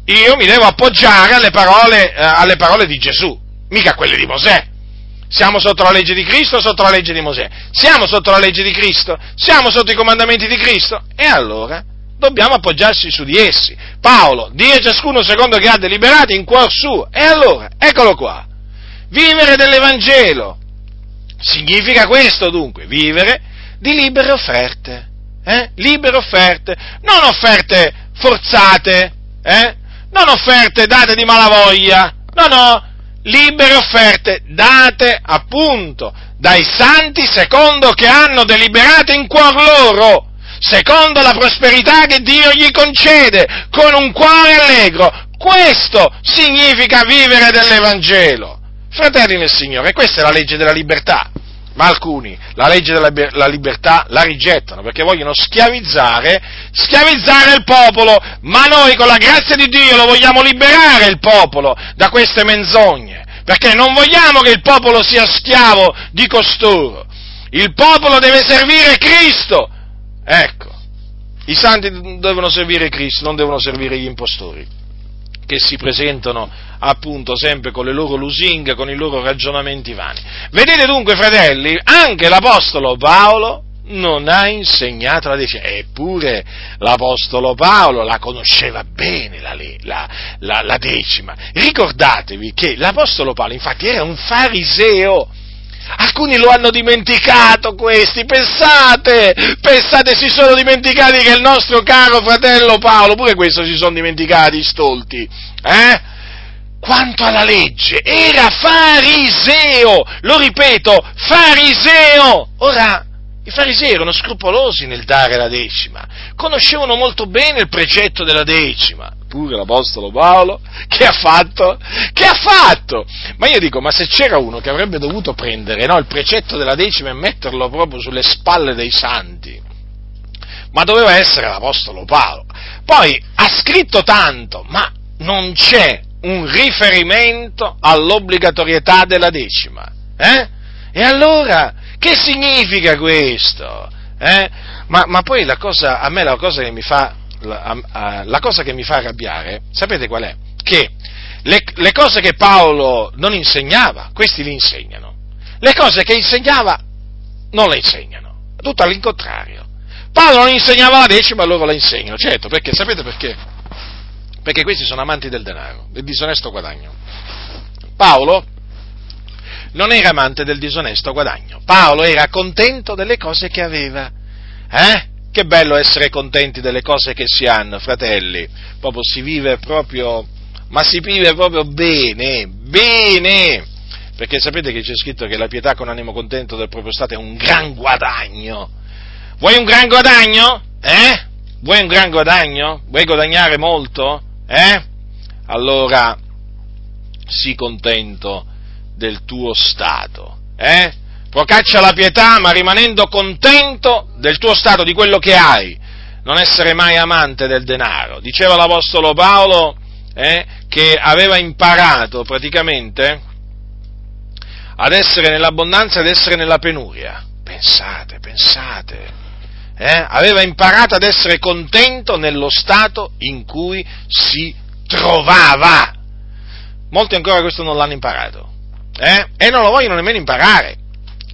Io mi devo appoggiare alle parole, eh, alle parole di Gesù, mica a quelle di Mosè. Siamo sotto la legge di Cristo o sotto la legge di Mosè? Siamo sotto la legge di Cristo? Siamo sotto i comandamenti di Cristo? E allora dobbiamo appoggiarsi su di essi. Paolo, dia a ciascuno secondo che ha deliberato in cuor suo. E allora, eccolo qua. Vivere dell'Evangelo significa questo dunque, vivere di libere offerte. Eh? Libere offerte, non offerte forzate, eh? Non offerte date di malavoglia, no, no, libere offerte date appunto dai santi secondo che hanno deliberato in cuor loro, secondo la prosperità che Dio gli concede, con un cuore allegro. Questo significa vivere dell'Evangelo. Fratelli nel Signore, questa è la legge della libertà, ma alcuni la legge della la libertà la rigettano perché vogliono schiavizzare, schiavizzare il popolo, ma noi con la grazia di Dio lo vogliamo liberare il popolo da queste menzogne, perché non vogliamo che il popolo sia schiavo di costoro. Il popolo deve servire Cristo, ecco, i santi devono servire Cristo, non devono servire gli impostori, che si presentano appunto sempre con le loro lusinghe, con i loro ragionamenti vani. Vedete dunque, fratelli, anche l'Apostolo Paolo non ha insegnato la decima. Eppure l'Apostolo Paolo la conosceva bene la, la, la, la decima. Ricordatevi che l'Apostolo Paolo infatti era un fariseo. Alcuni lo hanno dimenticato questi, pensate, pensate si sono dimenticati che il nostro caro fratello Paolo, pure questo si sono dimenticati, stolti, eh? Quanto alla legge, era fariseo, lo ripeto, fariseo. Ora, i farisei erano scrupolosi nel dare la decima, conoscevano molto bene il precetto della decima. Pure l'Apostolo Paolo, che ha fatto? Che ha fatto? Ma io dico, ma se c'era uno che avrebbe dovuto prendere, no, il precetto della decima e metterlo proprio sulle spalle dei santi, ma doveva essere l'Apostolo Paolo. Poi ha scritto tanto, ma non c'è un riferimento all'obbligatorietà della decima, eh? E allora, che significa questo? Eh? Ma, ma poi la cosa, a me la cosa che mi fa La, la cosa che mi fa arrabbiare, sapete qual è? Che le, le cose che Paolo non insegnava, questi le insegnano. Le cose che insegnava, non le insegnano. Tutto all'incontrario. Paolo non insegnava la decima, loro la insegnano. Certo, perché? Sapete perché? Perché questi sono amanti del denaro, del disonesto guadagno. Paolo non era amante del disonesto guadagno. Paolo era contento delle cose che aveva. Eh? Che bello essere contenti delle cose che si hanno, fratelli, proprio si vive proprio, ma si vive proprio bene, bene, perché sapete che c'è scritto che la pietà con animo contento del proprio stato è un gran guadagno. Vuoi un gran guadagno? Eh? Vuoi un gran guadagno? Vuoi guadagnare molto? Eh? Allora, sii contento del tuo stato, eh? Procaccia la pietà, ma rimanendo contento del tuo stato, di quello che hai. Non essere mai amante del denaro. Diceva l'Apostolo Paolo eh, che aveva imparato praticamente ad essere nell'abbondanza e ad essere nella penuria. Pensate, pensate. Eh, aveva imparato ad essere contento nello stato in cui si trovava. Molti ancora questo non l'hanno imparato. Eh, e non lo vogliono nemmeno imparare.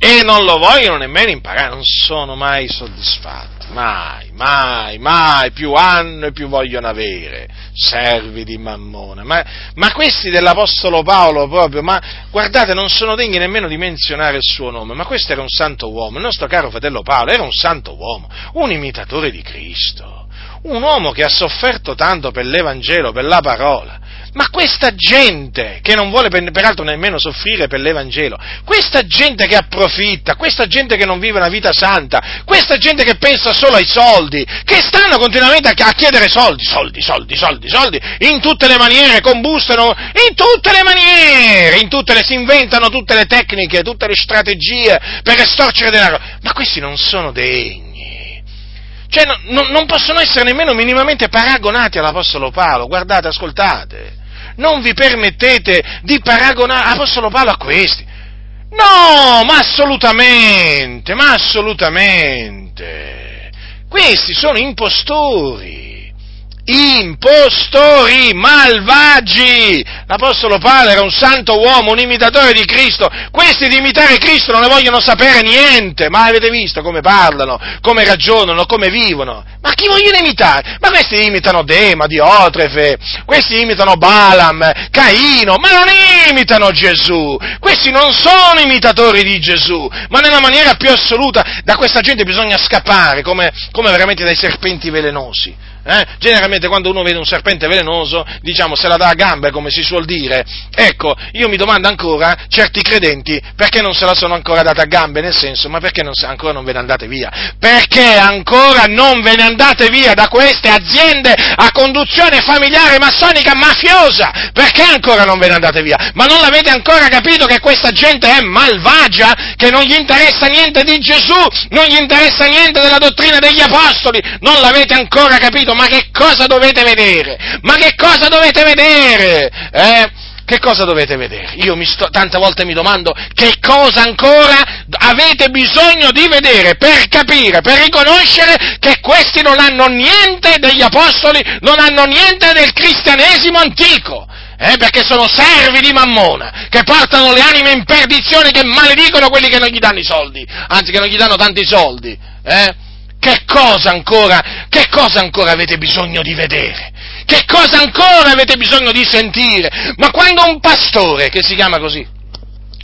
E non lo vogliono nemmeno imparare, non sono mai soddisfatti, mai, mai, mai, più hanno e più vogliono avere, servi di mammona. Ma, ma questi dell'Apostolo Paolo proprio, ma guardate, non sono degni nemmeno di menzionare il suo nome, ma questo era un santo uomo, il nostro caro fratello Paolo era un santo uomo, un imitatore di Cristo, un uomo che ha sofferto tanto per l'Evangelo, per la parola. Ma questa gente, che non vuole peraltro nemmeno soffrire per l'Evangelo, questa gente che approfitta, questa gente che non vive una vita santa, questa gente che pensa solo ai soldi, che stanno continuamente a chiedere soldi, soldi, soldi, soldi, soldi, in tutte le maniere, combustano, in tutte le maniere, in tutte le, si inventano tutte le tecniche, tutte le strategie per estorcere denaro. Ma questi non sono degni. Cioè, no, non possono essere nemmeno minimamente paragonati all'Apostolo Paolo. Guardate, ascoltate. Non vi permettete di paragonare l'Apostolo Paolo a questi. No, ma assolutamente, ma assolutamente. Questi sono impostori, impostori, malvagi. L'Apostolo Paolo era un santo uomo, un imitatore di Cristo. Questi di imitare Cristo non ne vogliono sapere niente. Ma avete visto come parlano, come ragionano, come vivono? Ma chi vogliono imitare? Ma questi imitano Dema, Diotrefe, questi imitano Balaam, Caino, ma non imitano Gesù. Questi non sono imitatori di Gesù, ma nella maniera più assoluta. Da questa gente bisogna scappare, come, come veramente dai serpenti velenosi. Eh? Generalmente quando uno vede un serpente velenoso, diciamo, se la dà a gambe, come si suol dire. Ecco, io mi domando ancora, certi credenti, perché non se la sono ancora data a gambe, nel senso, ma perché non, ancora non ve ne andate via? Perché ancora non ve ne andate via da queste aziende a conduzione familiare, massonica, mafiosa? Perché ancora non ve ne andate via? Ma non l'avete ancora capito che questa gente è malvagia, che non gli interessa niente di Gesù, non gli interessa niente della dottrina degli apostoli? Non l'avete ancora capito? Ma che cosa dovete vedere? Ma che cosa dovete vedere? Eh? Che cosa dovete vedere? Io mi sto, tante volte mi domando che cosa ancora avete bisogno di vedere per capire, per riconoscere che questi non hanno niente degli apostoli, non hanno niente del cristianesimo antico. Eh, perché sono servi di mammona, che portano le anime in perdizione, che maledicono quelli che non gli danno i soldi, anzi che non gli danno tanti soldi, Eh? Che cosa ancora, che cosa ancora avete bisogno di vedere? Che cosa ancora avete bisogno di sentire? Ma quando un pastore, che si chiama così,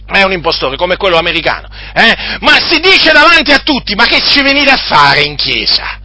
è un impostore, come quello americano, eh? Ma si dice davanti a tutti, ma che ci venite a fare in chiesa?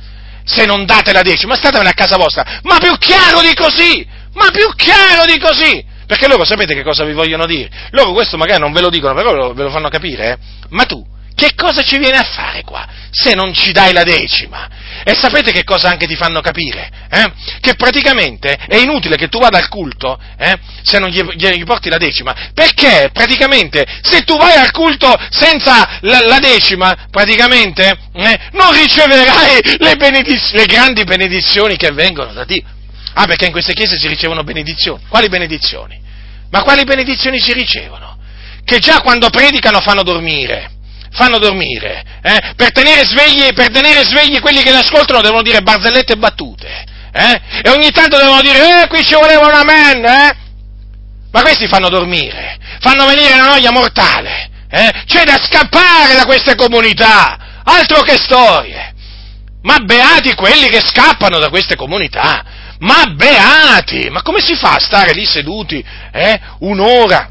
Se non date la decima, statevene a casa vostra. Ma più chiaro di così! Ma più chiaro di così! Perché loro sapete che cosa vi vogliono dire? Loro questo magari non ve lo dicono, però ve lo, ve lo fanno capire, eh? Ma tu, che cosa ci viene a fare qua, se non ci dai la decima? E sapete che cosa anche ti fanno capire? Eh? Che praticamente è inutile che tu vada al culto, eh? Se non gli, gli porti la decima, perché praticamente se tu vai al culto senza la, la decima, praticamente eh, non riceverai le, benediz- le grandi benedizioni che vengono da Dio. Ah, perché in queste chiese si ricevono benedizioni. Quali benedizioni? Ma quali benedizioni si ricevono? Che già quando predicano fanno dormire. Fanno dormire. Eh? Per tenere svegli, per tenere svegli quelli che li ascoltano devono dire barzellette e battute. Eh? E ogni tanto devono dire, eh, qui ci voleva un amen, eh? Ma questi fanno dormire. Fanno venire la noia mortale. Eh? C'è da scappare da queste comunità. Altro che storie. Ma beati quelli che scappano da queste comunità. Ma beati! Ma come si fa a stare lì seduti, eh? Un'ora?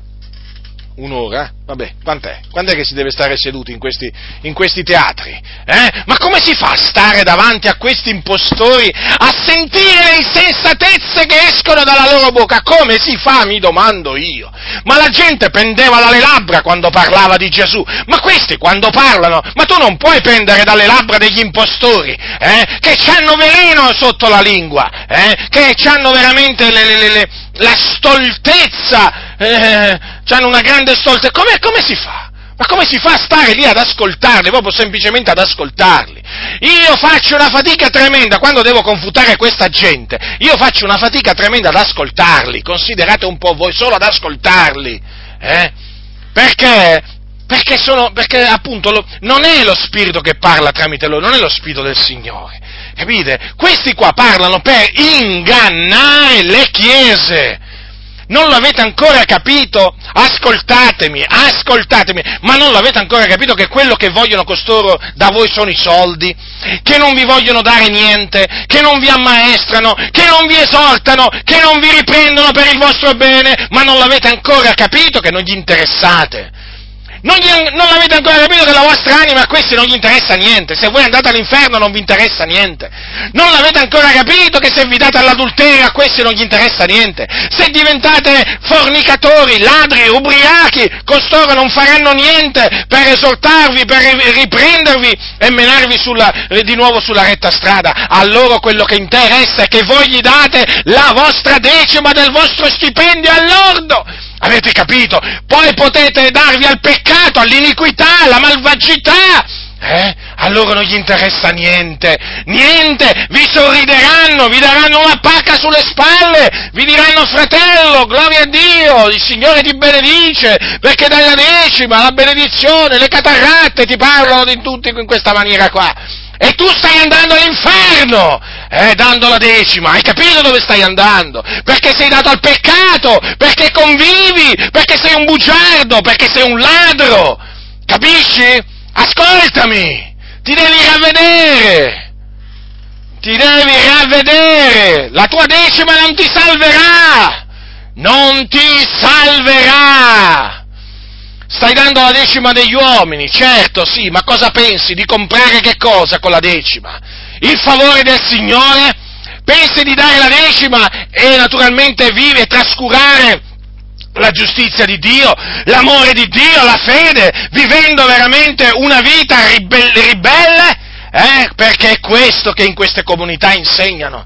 Un'ora? Vabbè, quant'è? Quant'è che si deve stare seduti in questi, in questi teatri? Eh? Ma come si fa a stare davanti a questi impostori, a sentire le insensatezze che escono dalla loro bocca? Come si fa, mi domando io? Ma la gente pendeva dalle labbra quando parlava di Gesù, ma questi quando parlano, ma tu non puoi pendere dalle labbra degli impostori, eh? Che c'hanno veleno sotto la lingua, eh? Che c'hanno veramente le... le, le, le la stoltezza, eh, hanno una grande stoltezza. Come, come si fa? Ma come si fa a stare lì ad ascoltarli, proprio semplicemente ad ascoltarli? Io faccio una fatica tremenda, quando devo confutare questa gente, io faccio una fatica tremenda ad ascoltarli, considerate un po' voi, solo ad ascoltarli, eh? Perché? Perché sono, perché appunto lo, non è lo Spirito che parla tramite loro, non è lo Spirito del Signore, capite? Questi qua parlano per ingannare le chiese. Non l'avete ancora capito? Ascoltatemi, ascoltatemi, ma non l'avete ancora capito che quello che vogliono costoro da voi sono i soldi, che non vi vogliono dare niente, che non vi ammaestrano, che non vi esortano, che non vi riprendono per il vostro bene, ma non l'avete ancora capito che non gli interessate. Non, gli, non l'avete ancora capito che la vostra anima a questi non gli interessa niente, se voi andate all'inferno non vi interessa niente. Non l'avete ancora capito che se vi date all'adulterio a questi non gli interessa niente. Se diventate fornicatori, ladri, ubriachi, costoro non faranno niente per esortarvi, per riprendervi e menarvi sulla, di nuovo sulla retta strada. A loro quello che interessa è che voi gli date la vostra decima del vostro stipendio all'ordo. Avete capito? Poi potete darvi al peccato, all'iniquità, alla malvagità, eh? A loro non gli interessa niente, niente, vi sorrideranno, vi daranno una pacca sulle spalle, vi diranno fratello, gloria a Dio, il Signore ti benedice, perché dai la decima, la benedizione, le cataratte ti parlano di tutti in questa maniera qua. E tu stai andando all'inferno, eh, dando la decima, hai capito dove stai andando? Perché sei dato al peccato, perché convivi, perché sei un bugiardo, perché sei un ladro, capisci? Ascoltami, ti devi ravvedere, ti devi ravvedere, la tua decima non ti salverà, non ti salverà! Stai dando la decima degli uomini, certo, sì, ma cosa pensi di comprare che cosa con la decima? Il favore del Signore? Pensi di dare la decima e naturalmente vivi e trascurare la giustizia di Dio, l'amore di Dio, la fede, vivendo veramente una vita ribelle, ribelle? Eh? Perché è questo che in queste comunità insegnano.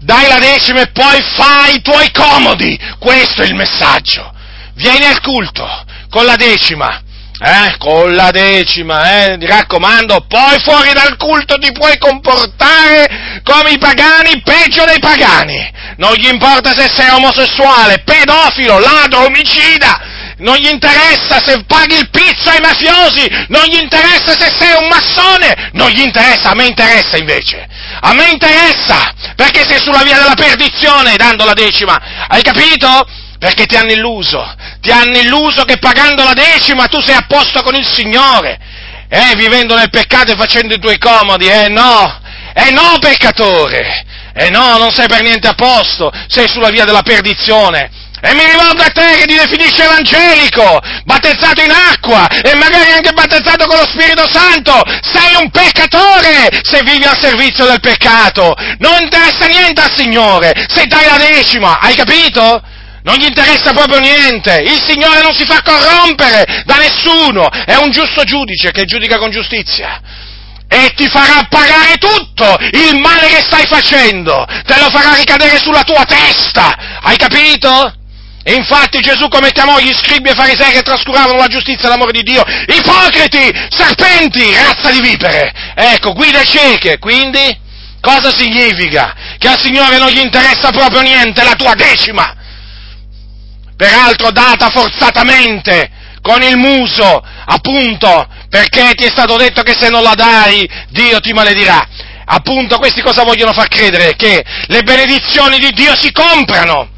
Dai la decima e poi fai i tuoi comodi, questo è il messaggio. Vieni al culto, con la decima, eh, con la decima, eh, ti raccomando, poi fuori dal culto ti puoi comportare come i pagani, peggio dei pagani, non gli importa se sei omosessuale, pedofilo, ladro, omicida, non gli interessa se paghi il pizzo ai mafiosi, non gli interessa se sei un massone, non gli interessa, a me interessa invece, a me interessa, perché sei sulla via della perdizione dando la decima, hai capito? Perché ti hanno illuso, ti hanno illuso che pagando la decima tu sei a posto con il Signore. eh, vivendo nel peccato e facendo i tuoi comodi, eh no, eh no peccatore, eh no, non sei per niente a posto, sei sulla via della perdizione. E mi rivolgo a te che ti definisci evangelico, battezzato in acqua e magari anche battezzato con lo Spirito Santo, sei un peccatore se vivi al servizio del peccato, non interessa niente al Signore, se dai la decima, hai capito? Non gli interessa proprio niente, il Signore non si fa corrompere da nessuno, è un giusto giudice che giudica con giustizia e ti farà pagare tutto il male che stai facendo, te lo farà ricadere sulla tua testa, hai capito? E infatti Gesù come chiamò gli scribi e farisei che trascuravano la giustizia e l'amore di Dio, ipocriti, serpenti, razza di vipere, ecco, guide cieche, quindi cosa significa? Che al Signore non gli interessa proprio niente la tua decima, peraltro data forzatamente, con il muso, appunto, perché ti è stato detto che se non la dai Dio ti maledirà, appunto questi cosa vogliono far credere? Che le benedizioni di Dio si comprano,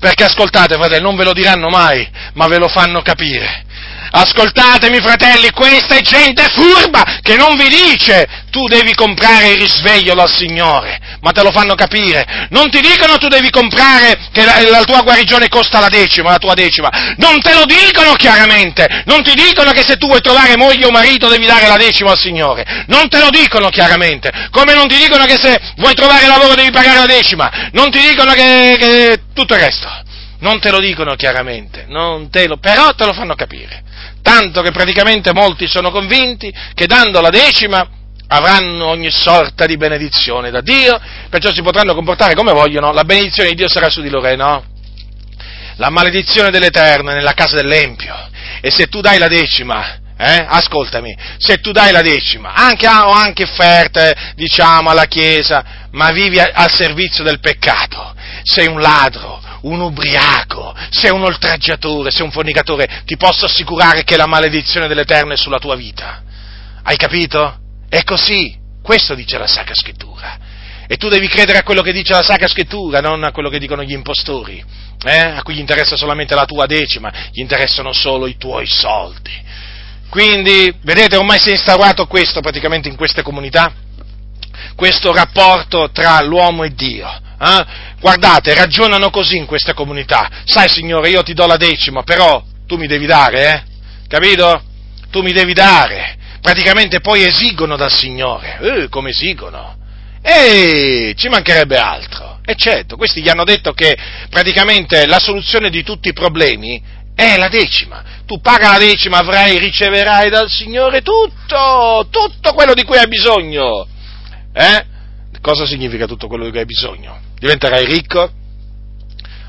perché ascoltate fratelli, non ve lo diranno mai, ma ve lo fanno capire. Ascoltatemi fratelli, questa è gente furba che non vi dice tu devi comprare il risveglio dal Signore, ma te lo fanno capire. Non ti dicono tu devi comprare che la, la tua guarigione costa la decima, la tua decima. Non te lo dicono chiaramente, non ti dicono che se tu vuoi trovare moglie o marito devi dare la decima al Signore. Non te lo dicono chiaramente, come non ti dicono che se vuoi trovare lavoro devi pagare la decima, non ti dicono che, che tutto il resto. Non te lo dicono chiaramente, non te lo, però te lo fanno capire. Tanto che praticamente molti sono convinti che dando la decima avranno ogni sorta di benedizione da Dio, perciò si potranno comportare come vogliono, la benedizione di Dio sarà su di loro, no? La maledizione dell'Eterno è nella casa dell'empio. E se tu dai la decima, eh, ascoltami, se tu dai la decima, anche o anche offerte, diciamo, alla Chiesa, ma vivi a, al servizio del peccato, sei un ladro, un ubriaco, sei un oltraggiatore, sei un fornicatore, ti posso assicurare che la maledizione dell'Eterno è sulla tua vita. Hai capito? È così, questo dice la Sacra Scrittura. E tu devi credere a quello che dice la Sacra Scrittura, non a quello che dicono gli impostori, eh? A cui gli interessa solamente la tua decima, gli interessano solo i tuoi soldi. Quindi, vedete, ormai si è instaurato questo, praticamente in queste comunità, questo rapporto tra l'uomo e Dio. Eh? Guardate, ragionano così in questa comunità. Sai Signore, io ti do la decima, però tu mi devi dare, eh? Capito? Tu mi devi dare. Praticamente poi esigono dal Signore. Eh, come esigono? E ci mancherebbe altro. E certo, questi gli hanno detto che praticamente la soluzione di tutti i problemi è la decima. Tu paga la decima, avrai, riceverai dal Signore tutto, tutto quello di cui hai bisogno. Eh? Cosa significa tutto quello di cui hai bisogno? Diventerai ricco,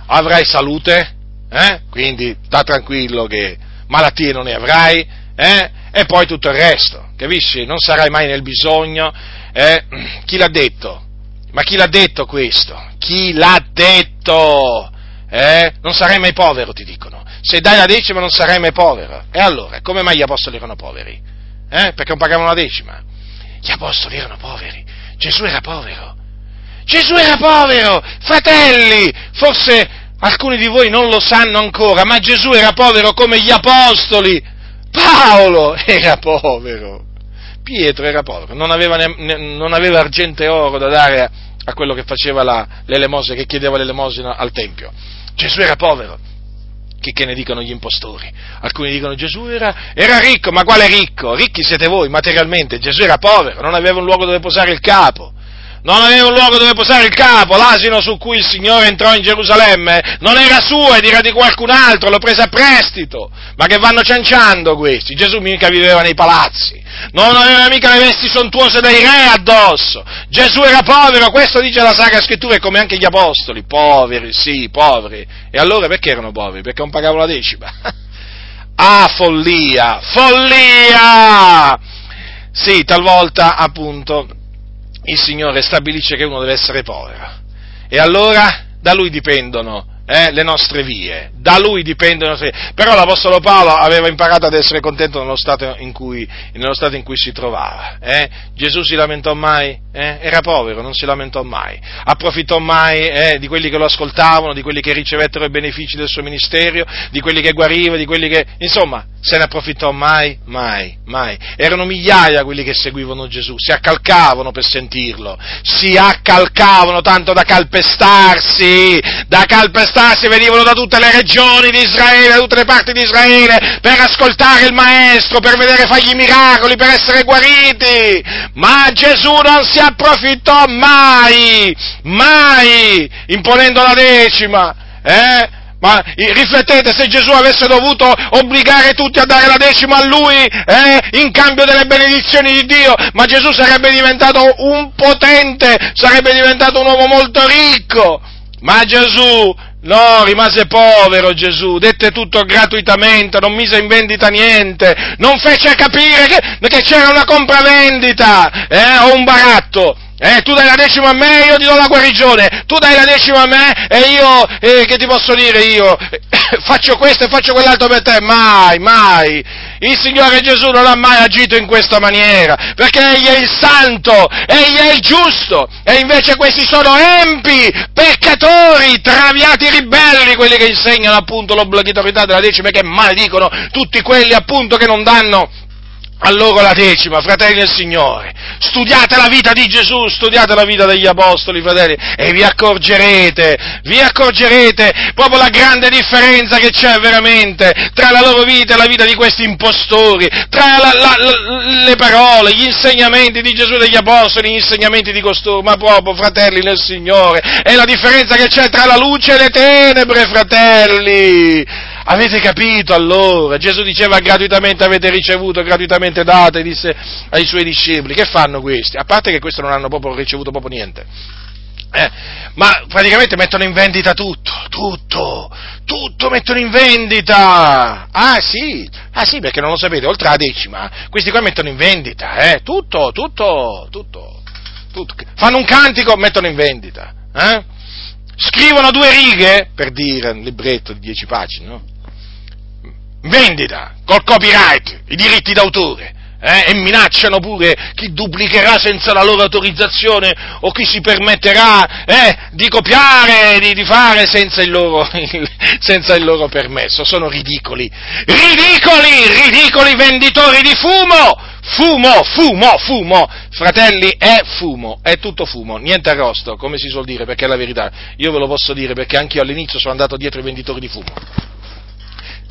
avrai salute, eh? Quindi sta tranquillo che malattie non ne avrai, eh? E poi tutto il resto, capisci? Non sarai mai nel bisogno, eh? Chi l'ha detto? Ma chi l'ha detto questo? Chi l'ha detto? Eh? Non sarai mai povero, ti dicono. Se dai la decima non sarai mai povero. E allora, come mai gli apostoli erano poveri? Eh? Perché non pagavano la decima? Gli apostoli erano poveri. Gesù era povero, Gesù era povero, fratelli, forse alcuni di voi non lo sanno ancora, ma Gesù era povero come gli apostoli, Paolo era povero, Pietro era povero, non aveva, ne, non aveva argento e oro da dare a, a quello che faceva la, l'elemosina, che chiedeva l'elemosina al Tempio, Gesù era povero, che, che ne dicono gli impostori, alcuni dicono Gesù era, era ricco, ma quale ricco? Ricchi siete voi materialmente, Gesù era povero, non aveva un luogo dove posare il capo, non aveva un luogo dove posare il capo, l'asino su cui il Signore entrò in Gerusalemme non era suo, ed era di qualcun altro, l'ho preso a prestito, ma che vanno cianciando questi, Gesù mica viveva nei palazzi, non aveva mica le vesti sontuose dei re addosso, Gesù era povero, questo dice la Sacra Scrittura, e come anche gli apostoli, poveri, sì, poveri, e allora perché erano poveri? Perché non pagavano la decima? Ah, follia, follia! Sì, talvolta, appunto, il Signore stabilisce che uno deve essere povero, e allora da lui dipendono eh, le nostre vie, da Lui dipendono le nostre vie. Però l'Apostolo Paolo aveva imparato ad essere contento nello stato in cui, nello stato in cui si trovava. Eh? Gesù si lamentò mai? Eh? Era povero, non si lamentò mai. Approfittò mai eh, di quelli che lo ascoltavano, di quelli che ricevettero i benefici del suo ministero, di quelli che guariva, di quelli che... Insomma, se ne approfittò mai? Mai, mai. Erano migliaia quelli che seguivano Gesù, si accalcavano per sentirlo, si accalcavano tanto da calpestarsi, da calpestarsi, venivano da tutte le regioni di Israele, da tutte le parti di Israele, per ascoltare il Maestro, per vedere fargli miracoli, per essere guariti, ma Gesù non si approfittò mai, mai, imponendo la decima, eh? Ma riflettete, se Gesù avesse dovuto obbligare tutti a dare la decima a Lui, eh, in cambio delle benedizioni di Dio, ma Gesù sarebbe diventato un potente, sarebbe diventato un uomo molto ricco, ma Gesù, no, rimase povero Gesù, dette tutto gratuitamente, non mise in vendita niente, non fece capire che, che c'era una compravendita, eh, o un baratto. Eh, tu dai la decima a me, io ti do la guarigione, tu dai la decima a me e io, eh, che ti posso dire io, faccio questo e faccio quell'altro per te, mai, mai, il Signore Gesù non ha mai agito in questa maniera, perché Egli è il Santo, Egli è il Giusto, e invece questi sono empi, peccatori, traviati, ribelli, quelli che insegnano appunto l'obbligatorietà della decima e che maledicono tutti quelli appunto che non danno a loro la decima. Fratelli del Signore, studiate la vita di Gesù, studiate la vita degli Apostoli, fratelli, e vi accorgerete, vi accorgerete proprio la grande differenza che c'è veramente tra la loro vita e la vita di questi impostori, tra la, la, la, le parole, gli insegnamenti di Gesù e degli Apostoli, gli insegnamenti di costoro, ma proprio, fratelli del Signore, è la differenza che c'è tra la luce e le tenebre, fratelli. Avete capito allora? Gesù diceva gratuitamente avete ricevuto, gratuitamente date, disse ai suoi discepoli. Che fanno questi? A parte che questi non hanno proprio ricevuto proprio niente. Eh, ma praticamente mettono in vendita tutto, tutto, tutto mettono in vendita, ah sì, ah sì perché non lo sapete, oltre alla decima, questi qua mettono in vendita, eh, tutto, tutto, tutto, tutto, fanno un cantico, mettono in vendita, eh? Scrivono due righe, per dire, un libretto di dieci pagine, no? Vendita, col copyright, i diritti d'autore, eh? E minacciano pure chi duplicherà senza la loro autorizzazione o chi si permetterà eh, di copiare, di, di fare senza il, loro, senza il loro permesso. Sono ridicoli, ridicoli, ridicoli venditori di fumo, fumo, fumo, fumo, fratelli, è fumo, è tutto fumo, niente arrosto, come si suol dire, perché è la verità. Io ve lo posso dire perché anch'io all'inizio sono andato dietro i venditori di fumo.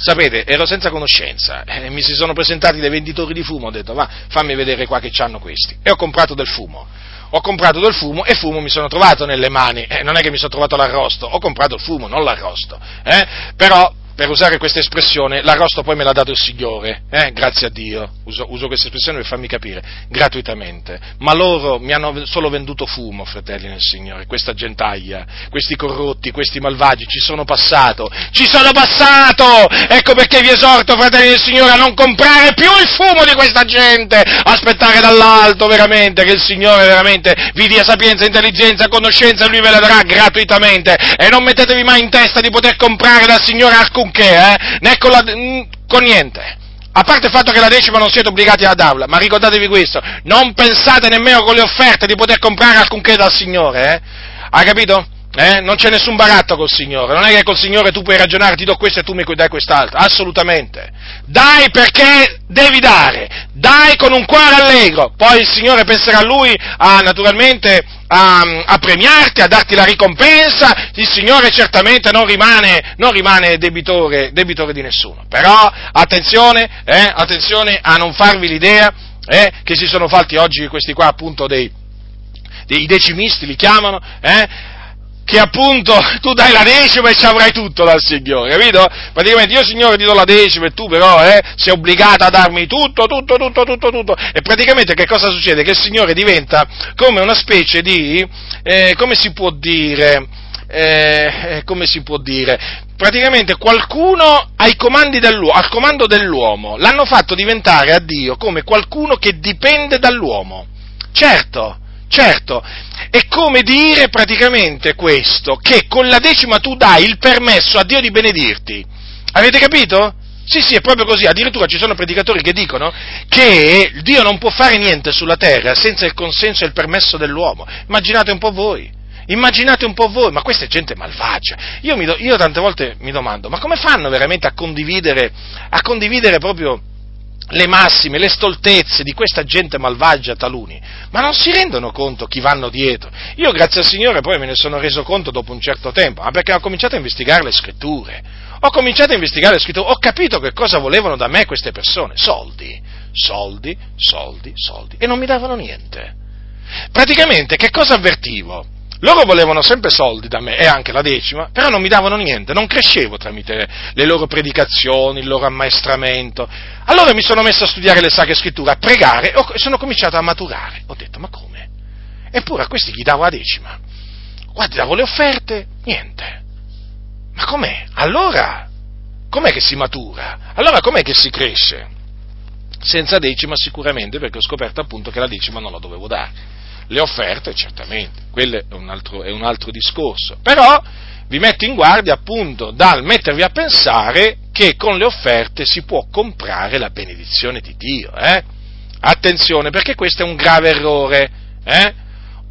Sapete, ero senza conoscenza, eh, mi si sono presentati dei venditori di fumo, ho detto, va, fammi vedere qua che c'hanno questi, e ho comprato del fumo, ho comprato del fumo e fumo mi sono trovato nelle mani, eh, non è che mi sono trovato l'arrosto, ho comprato il fumo, non l'arrosto, eh, però, per usare questa espressione, l'arrosto poi me l'ha dato il Signore, eh, grazie a Dio, uso, uso questa espressione per farmi capire, gratuitamente, ma loro mi hanno solo venduto fumo, fratelli nel Signore, questa gentaglia, questi corrotti, questi malvagi, ci sono passato, ci sono passato, ecco perché vi esorto, fratelli del Signore, a non comprare più il fumo di questa gente, aspettare dall'alto veramente, che il Signore veramente vi dia sapienza, intelligenza, conoscenza, e Lui ve la darà gratuitamente, e non mettetevi mai in testa di poter comprare dal Signore alcunché, eh, né con, la, con niente. A parte il fatto che la decima non siete obbligati ad darla, ma ricordatevi questo, non pensate nemmeno con le offerte di poter comprare alcunché dal Signore, eh? Hai capito? Eh? Non c'è nessun baratto col Signore, non è che col Signore tu puoi ragionare, ti do questo e tu mi dai quest'altro, assolutamente. Dai perché devi dare, dai con un cuore allegro, poi il Signore penserà a Lui a, naturalmente a, a premiarti, a darti la ricompensa, il Signore certamente non rimane, non rimane debitore, debitore di nessuno, però attenzione, eh, attenzione a non farvi l'idea eh, che si sono fatti oggi questi qua appunto dei, dei decimisti, li chiamano, eh, che appunto tu dai la decima e ci avrai tutto dal Signore, capito? Praticamente io Signore ti do la decima e tu però eh, sei obbligato a darmi tutto, tutto, tutto, tutto, tutto, e praticamente che cosa succede? Che il Signore diventa come una specie di, eh, come si può dire, eh, come si può dire, praticamente qualcuno ai comandi dell'uomo, al comando dell'uomo, l'hanno fatto diventare a Dio come qualcuno che dipende dall'uomo, certo, Certo, è come dire praticamente questo, che con la decima tu dai il permesso a Dio di benedirti. Avete capito? Sì, sì, è proprio così. Addirittura ci sono predicatori che dicono che Dio non può fare niente sulla terra senza il consenso e il permesso dell'uomo. Immaginate un po' voi. Immaginate un po' voi, ma questa è gente malvagia. Io, mi do, io tante volte mi domando, ma come fanno veramente a condividere, a condividere proprio le massime, le stoltezze di questa gente malvagia taluni? Ma non si rendono conto chi vanno dietro. Io, grazie al Signore, poi me ne sono reso conto dopo un certo tempo, ma perché ho cominciato a investigare le scritture. Ho cominciato a investigare le scritture, ho capito che cosa volevano da me queste persone. Soldi, soldi, soldi, soldi. E non mi davano niente. Praticamente, che cosa avvertivo? Loro volevano sempre soldi da me, e anche la decima, però non mi davano niente, non crescevo tramite le loro predicazioni, il loro ammaestramento. Allora mi sono messo a studiare le Sacre Scritture, a pregare, e sono cominciato a maturare. Ho detto, ma come? Eppure a questi gli davo la decima. Guardi, davo le offerte, niente. Ma com'è? Allora, com'è che si matura? Allora com'è che si cresce? Senza decima sicuramente, perché ho scoperto appunto che la decima non la dovevo dare. Le offerte, certamente, quello è un altro, è un altro discorso, però vi metto in guardia appunto dal mettervi a pensare che con le offerte si può comprare la benedizione di Dio, eh? Attenzione, perché questo è un grave errore, eh?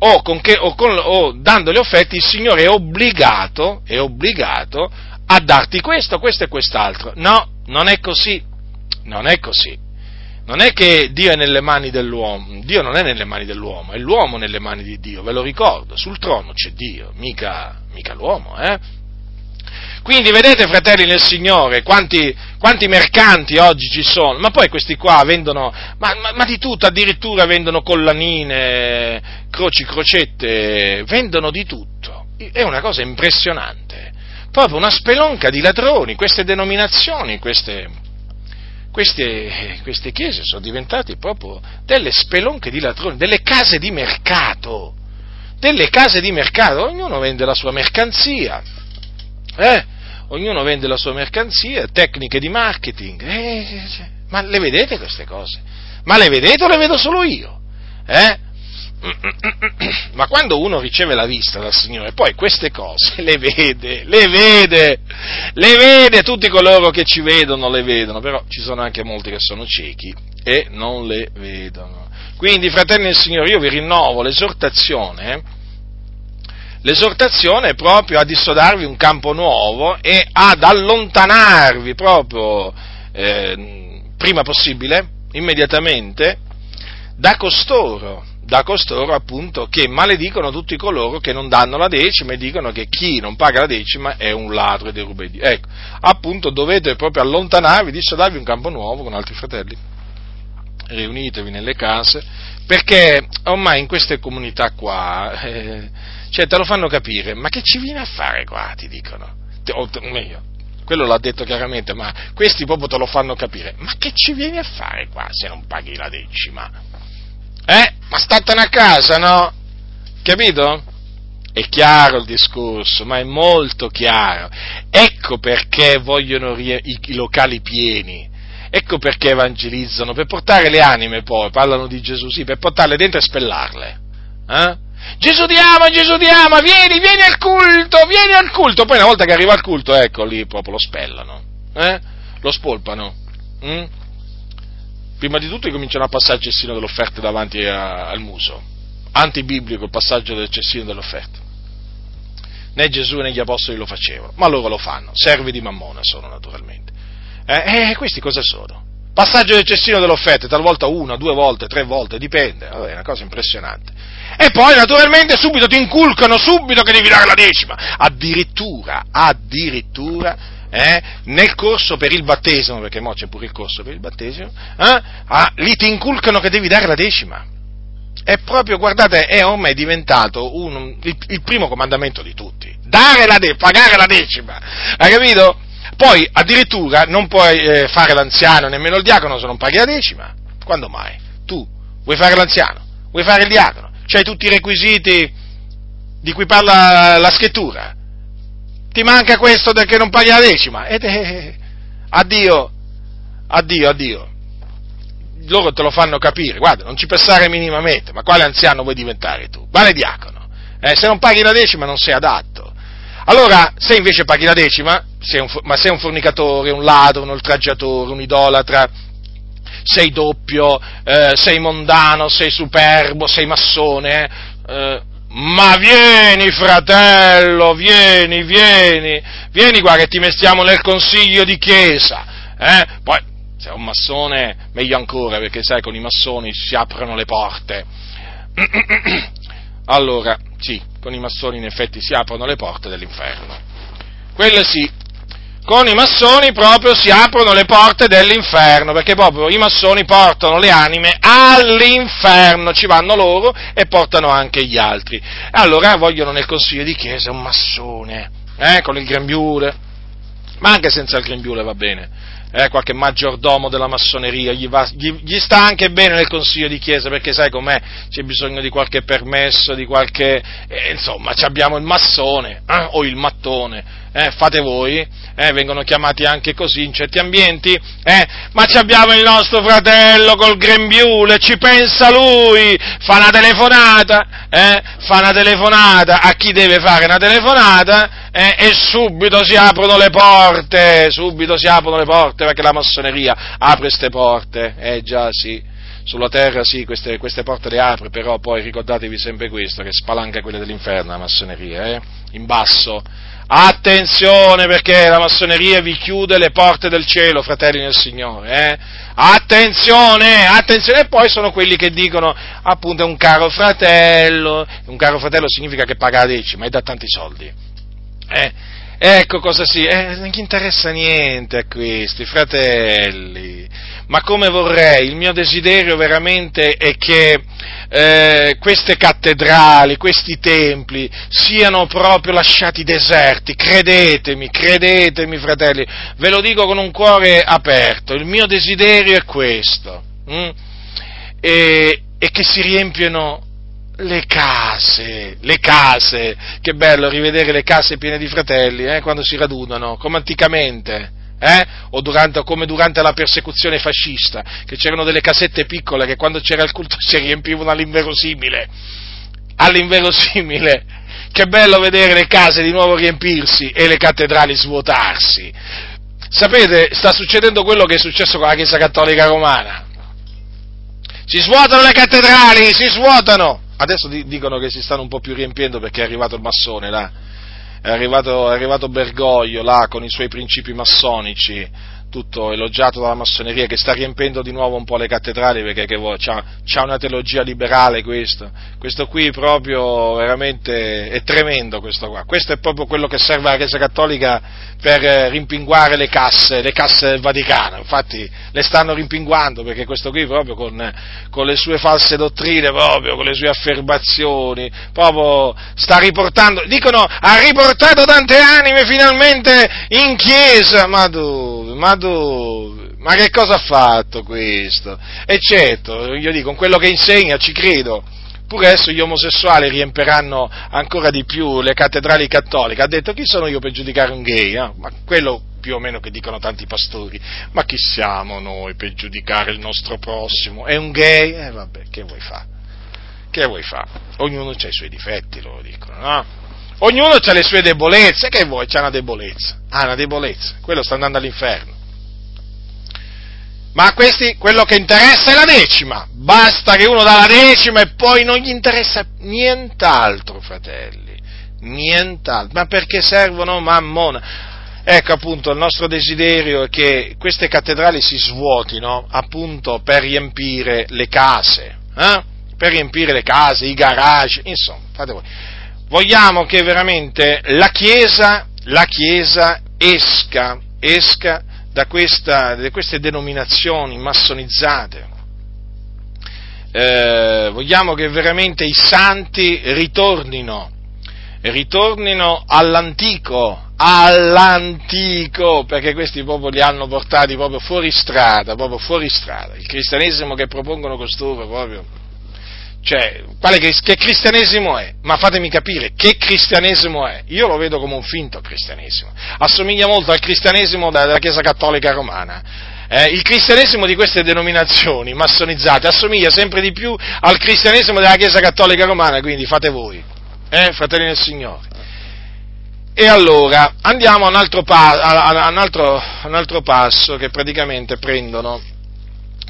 O, con che, o, con, o dando le offerte il Signore è obbligato, è obbligato a darti questo, questo e quest'altro. No, non è così, non è così. Non è che Dio è nelle mani dell'uomo, Dio non è nelle mani dell'uomo, è l'uomo nelle mani di Dio, ve lo ricordo, sul trono c'è Dio, mica, mica l'uomo, eh? Quindi vedete, fratelli nel Signore, quanti, quanti mercanti oggi ci sono, ma poi questi qua vendono, ma, ma, ma di tutto, addirittura vendono collanine, croci, crocette, vendono di tutto, è una cosa impressionante, proprio una spelonca di ladroni, queste denominazioni, queste... Queste, queste chiese sono diventate proprio delle spelonche di ladroni, delle case di mercato, delle case di mercato, ognuno vende la sua mercanzia, eh? ognuno vende la sua mercanzia, tecniche di marketing, eh? ma le vedete queste cose? Ma le vedete o le vedo solo io? Eh? Ma quando uno riceve la vista dal Signore, poi queste cose le vede, le vede, le vede, tutti coloro che ci vedono le vedono, però ci sono anche molti che sono ciechi e non le vedono. Quindi, fratelli del Signore, io vi rinnovo l'esortazione, l'esortazione è proprio a dissodarvi un campo nuovo e ad allontanarvi proprio eh, prima possibile, immediatamente, da costoro. Da costoro appunto che maledicono tutti coloro che non danno la decima e dicono che chi non paga la decima è un ladro e deruba Dio. Ecco, appunto dovete proprio allontanarvi, dissodarvi un campo nuovo con altri fratelli, riunitevi nelle case, perché ormai in queste comunità qua, eh, cioè te lo fanno capire, ma che ci viene a fare qua, ti dicono, o meglio, quello l'ha detto chiaramente, ma questi proprio te lo fanno capire, ma che ci vieni a fare qua se non paghi la decima? Eh? Ma statene a casa, no? Capito? È chiaro il discorso, ma è molto chiaro. Ecco perché vogliono rie- i-, i locali pieni, ecco perché evangelizzano, per portare le anime poi, parlano di Gesù, sì, per portarle dentro e spellarle. Eh? Gesù ti ama, Gesù ti ama, vieni, vieni al culto, vieni al culto. Poi una volta che arriva al culto, ecco, lì proprio lo spellano, eh? Lo spolpano. Mm? Prima di tutto cominciano a passare il cestino dell'offerta davanti a, al muso, antibiblico il passaggio del cestino dell'offerta, né Gesù né gli apostoli lo facevano, ma loro lo fanno, servi di Mammona sono naturalmente, eh, eh, questi cosa sono? Passaggio del cestino dell'offerta, talvolta una, due volte, tre volte, dipende, vabbè, è una cosa impressionante, e poi naturalmente subito ti inculcano subito che devi dare la decima, addirittura, addirittura, Eh, nel corso per il battesimo, perché mo c'è pure il corso per il battesimo, eh, ah, lì ti inculcano che devi dare la decima. È proprio, guardate, è ormai diventato un, il, il primo comandamento di tutti, dare la de- pagare la decima, hai capito? Poi addirittura non puoi eh, fare l'anziano nemmeno il diacono se non paghi la decima. Quando mai? Tu vuoi fare l'anziano, vuoi fare il diacono, c'hai tutti i requisiti di cui parla la scrittura, ti manca questo perché non paghi la decima, ed è, addio, addio, addio, loro te lo fanno capire, guarda, non ci pensare minimamente, ma quale anziano vuoi diventare tu? Vale diacono, eh, se non paghi la decima non sei adatto. Allora, se invece paghi la decima, sei un, ma sei un fornicatore, un ladro, un oltraggiatore, un idolatra, sei doppio, eh, sei mondano, sei superbo, sei massone, eh, ma vieni fratello, vieni, vieni, vieni qua che ti mettiamo nel consiglio di chiesa, eh? Poi se è un massone meglio ancora, perché sai con i massoni si aprono le porte. Allora, sì, con i massoni in effetti si aprono le porte dell'inferno. Quello sì, con i massoni proprio si aprono le porte dell'inferno, perché proprio i massoni portano le anime all'inferno, ci vanno loro e portano anche gli altri. Allora vogliono nel consiglio di chiesa un massone, eh, con il grembiule, ma anche senza il grembiule va bene. Eh, qualche maggiordomo della massoneria, gli, va, gli, gli sta anche bene nel consiglio di chiesa, perché sai com'è, c'è bisogno di qualche permesso, di qualche, eh, insomma, abbiamo il massone, eh, o il mattone, eh, fate voi, eh, vengono chiamati anche così in certi ambienti, eh, ma abbiamo il nostro fratello col grembiule, ci pensa lui, fa una telefonata, eh, fa una telefonata a chi deve fare una telefonata, eh, e subito si aprono le porte, subito si aprono le porte, perché la massoneria apre queste porte, eh già sì, sulla terra sì, queste, queste porte le apre, però poi ricordatevi sempre questo, che spalanca quelle dell'inferno la massoneria, eh? In basso, attenzione, perché la massoneria vi chiude le porte del cielo, fratelli nel Signore, eh? Attenzione, attenzione, e poi sono quelli che dicono, appunto, è un caro fratello, un caro fratello significa che paga la decima e dà tanti soldi, eh? Ecco cosa sì, eh, non gli interessa niente a questi, fratelli, ma come vorrei, il mio desiderio veramente è che eh, queste cattedrali, questi templi siano proprio lasciati deserti, credetemi, credetemi fratelli, ve lo dico con un cuore aperto, il mio desiderio è questo, mh? E, e che si riempiono le case, le case, che bello rivedere le case piene di fratelli, eh, quando si radunano, come anticamente, eh, o durante, come durante la persecuzione fascista, che c'erano delle casette piccole che quando c'era il culto si riempivano all'inverosimile, all'inverosimile, che bello vedere le case di nuovo riempirsi e le cattedrali svuotarsi. Sapete, sta succedendo quello che è successo con la Chiesa Cattolica Romana, si svuotano le cattedrali, si svuotano. Adesso dicono che si stanno un po' più riempiendo perché è arrivato il massone là, è arrivato, è arrivato Bergoglio là con i suoi principi massonici, tutto elogiato dalla massoneria, che sta riempendo di nuovo un po' le cattedrali, perché che vuoi, c'ha, c'ha una teologia liberale questo, questo qui proprio veramente è tremendo questo qua, questo è proprio quello che serve alla Chiesa Cattolica per rimpinguare le casse, le casse del Vaticano, infatti le stanno rimpinguando, perché questo qui proprio con, con le sue false dottrine, proprio con le sue affermazioni, proprio sta riportando, dicono ha riportato tante anime finalmente in chiesa, ma dove, ma dove, ma che cosa ha fatto questo? E certo, io dico, con quello che insegna ci credo, pure adesso gli omosessuali riempiranno ancora di più le cattedrali cattoliche, ha detto chi sono io per giudicare un gay, eh? Ma quello più o meno che dicono tanti pastori, ma chi siamo noi per giudicare il nostro prossimo, è un gay? E eh, vabbè, che vuoi fa? Che vuoi fa? Ognuno ha i suoi difetti, loro dicono, no? Ognuno ha le sue debolezze, che vuoi? C'ha una debolezza, ha ah, una debolezza, quello sta andando all'inferno. Ma a questi quello che interessa è la decima, basta che uno dà la decima e poi non gli interessa nient'altro, fratelli, nient'altro, ma perché servono mammona. Ecco appunto il nostro desiderio è che queste cattedrali si svuotino appunto per riempire le case, eh? Per riempire le case, i garage, insomma, fate voi. Vogliamo che veramente la Chiesa, la Chiesa esca, esca da, questa, da queste denominazioni massonizzate. Eh, vogliamo che veramente i santi ritornino, ritornino all'antico, all'antico, perché questi proprio li hanno portati proprio fuori strada, proprio fuori strada. Il cristianesimo che propongono costoro proprio. Cioè, quale che, che cristianesimo è? Ma fatemi capire, che cristianesimo è? Io lo vedo come un finto cristianesimo, assomiglia molto al cristianesimo della Chiesa Cattolica Romana, Eh, il cristianesimo di queste denominazioni massonizzate assomiglia sempre di più al cristianesimo della Chiesa Cattolica Romana, quindi fate voi, eh, fratelli del Signore. E allora andiamo a un altro, pa- a un altro, a un altro passo che praticamente prendono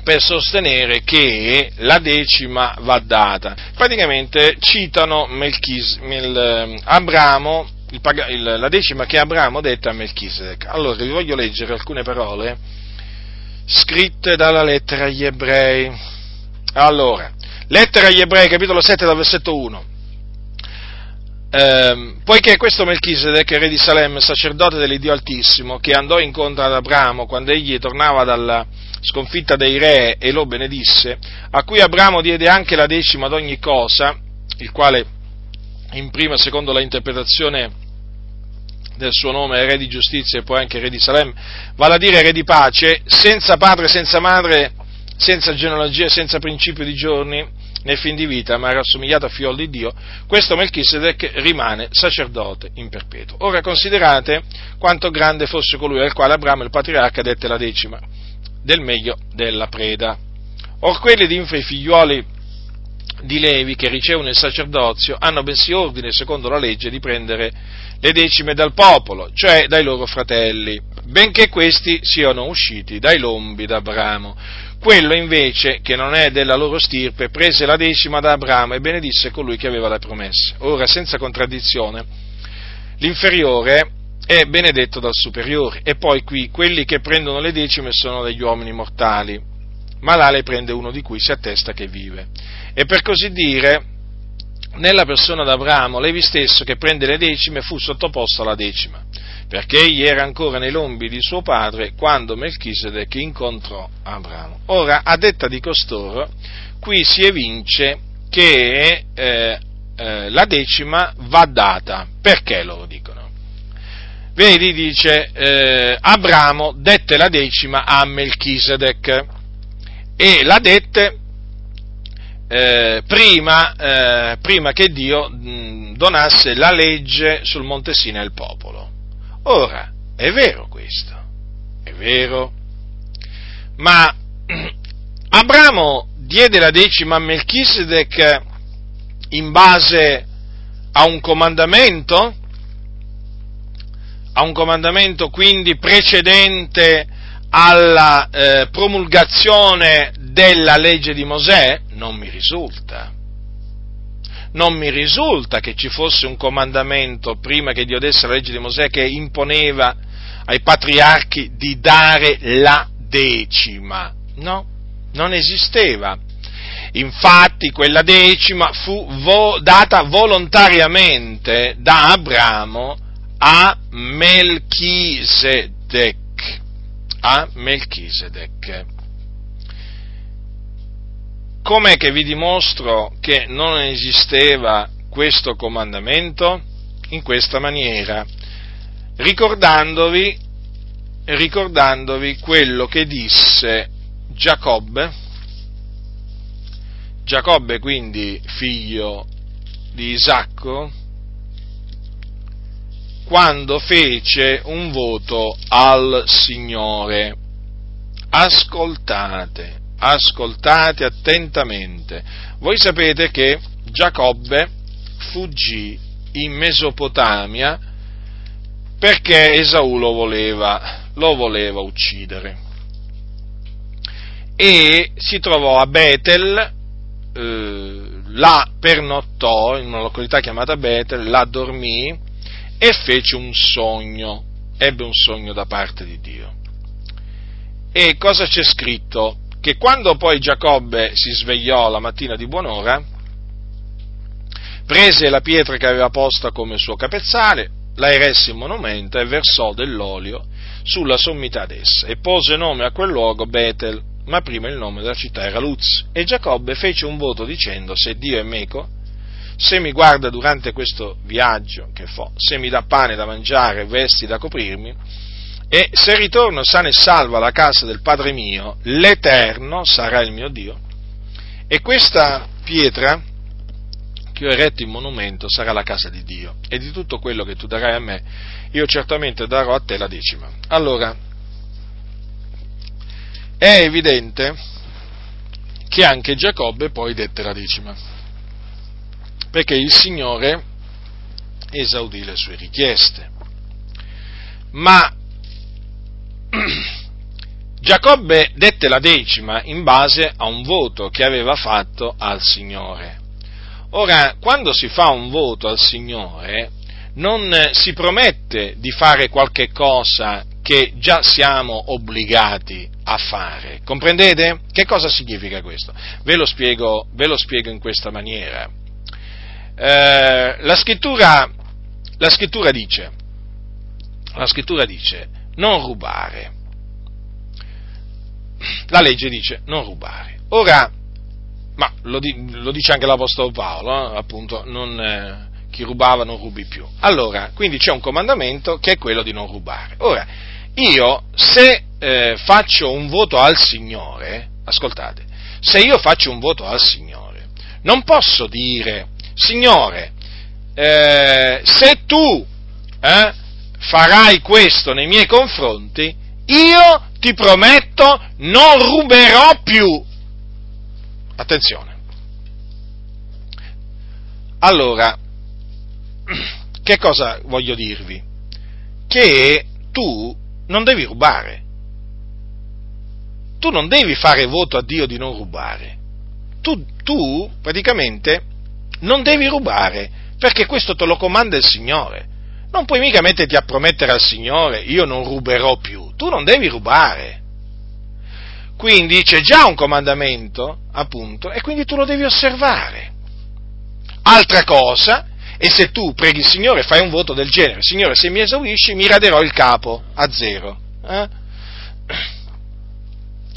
per sostenere che la decima va data. Praticamente citano Melchis- Mel- Abramo, il pag- il, la decima che Abramo dette a Melchisedec. Allora vi voglio leggere alcune parole scritte dalla lettera agli ebrei. Allora, lettera agli ebrei, capitolo sette, dal versetto uno. Ehm, poiché questo Melchisedec, re di Salem, sacerdote dell'Iddio Altissimo, che andò incontro ad Abramo quando egli tornava dalla sconfitta dei re e lo benedisse, a cui Abramo diede anche la decima ad ogni cosa, il quale in prima, secondo la interpretazione del suo nome, re di giustizia e poi anche re di Salem, vale a dire re di pace, senza padre, senza madre, senza genealogia, senza principio di giorni né fin di vita, ma era assomigliato a figliol di Dio, questo Melchisedec rimane sacerdote in perpetuo. Ora considerate quanto grande fosse colui al quale Abramo il patriarca dette la decima del meglio della preda. Or quelli d'infe i figliuoli di Levi che ricevono il sacerdozio hanno bensì ordine secondo la legge di prendere le decime dal popolo, cioè dai loro fratelli, benché questi siano usciti dai lombi d'Abramo. Quello invece che non è della loro stirpe prese la decima da Abramo e benedisse colui che aveva la promessa. Ora senza contraddizione l'inferiore è benedetto dal superiore. E poi qui quelli che prendono le decime sono degli uomini mortali, ma là le prende uno di cui si attesta che vive. E per così dire, nella persona d'Abramo, Levi stesso che prende le decime fu sottoposto alla decima, perché egli era ancora nei lombi di suo padre quando Melchisedec incontrò Abramo. Ora, a detta di costoro, qui si evince che eh, eh, la decima va data. Perché loro dicono? Vedi, dice, eh, Abramo dette la decima a Melchisedec, e la dette eh, prima, eh, prima che Dio mh, donasse la legge sul Monte Sinai al popolo. Ora, è vero questo, è vero, ma Abramo diede la decima a Melchisedec in base a un comandamento, a un comandamento quindi precedente alla eh, promulgazione della legge di Mosè? Non mi risulta. Non mi risulta che ci fosse un comandamento prima che Dio desse la legge di Mosè che imponeva ai patriarchi di dare la decima. No, non esisteva. Infatti quella decima fu vo- data volontariamente da Abramo a Melchisedec. a Melchisedec. Com'è che vi dimostro che non esisteva questo comandamento? In questa maniera, ricordandovi, ricordandovi quello che disse Giacobbe, Giacobbe quindi figlio di Isacco, quando fece un voto al Signore. Ascoltate, ascoltate attentamente. Voi sapete che Giacobbe fuggì in Mesopotamia perché Esaù lo voleva, lo voleva uccidere, e si trovò a Betel, eh, là pernottò, in una località chiamata Betel, là dormì, e fece un sogno, ebbe un sogno da parte di Dio. E cosa c'è scritto? Che quando poi Giacobbe si svegliò la mattina di buon'ora, prese la pietra che aveva posta come suo capezzale, la eresse in monumento e versò dell'olio sulla sommità d'essa, e pose nome a quel luogo Betel, ma prima il nome della città era Luz. E Giacobbe fece un voto dicendo: se Dio è meco, se mi guarda durante questo viaggio che fo, se mi dà pane da mangiare, vesti da coprirmi, e se ritorno sano e salvo alla casa del padre mio, l'Eterno sarà il mio Dio, e questa pietra che ho eretto in monumento sarà la casa di Dio, e di tutto quello che tu darai a me, io certamente darò a te la decima. Allora, è evidente che anche Giacobbe poi dette la decima, perché il Signore esaudì le sue richieste. Ma Giacobbe dette la decima in base a un voto che aveva fatto al Signore. Ora, quando si fa un voto al Signore, non si promette di fare qualche cosa che già siamo obbligati a fare. Comprendete? Che cosa significa questo? Ve lo spiego, ve lo spiego in questa maniera. Eh, la scrittura, la scrittura dice, la scrittura dice, non rubare. La legge dice non rubare. Ora, ma lo, di, lo dice anche l'Apostolo Paolo, eh, appunto, non, eh, chi rubava non rubi più. Allora, quindi c'è un comandamento che è quello di non rubare. Ora, io se eh, faccio un voto al Signore, ascoltate, se io faccio un voto al Signore, non posso dire, Signore, eh, se tu eh, farai questo nei miei confronti, io ti prometto non ruberò più. Attenzione. Allora, che cosa voglio dirvi? Che tu non devi rubare. Tu non devi fare voto a Dio di non rubare. Tu, tu praticamente non devi rubare, perché questo te lo comanda il Signore. Non puoi mica metterti a promettere al Signore, io non ruberò più. Tu non devi rubare. Quindi c'è già un comandamento, appunto, e quindi tu lo devi osservare. Altra cosa, e se tu preghi il Signore e fai un voto del genere, Signore, se mi esaudisci mi raderò il capo a zero. Eh?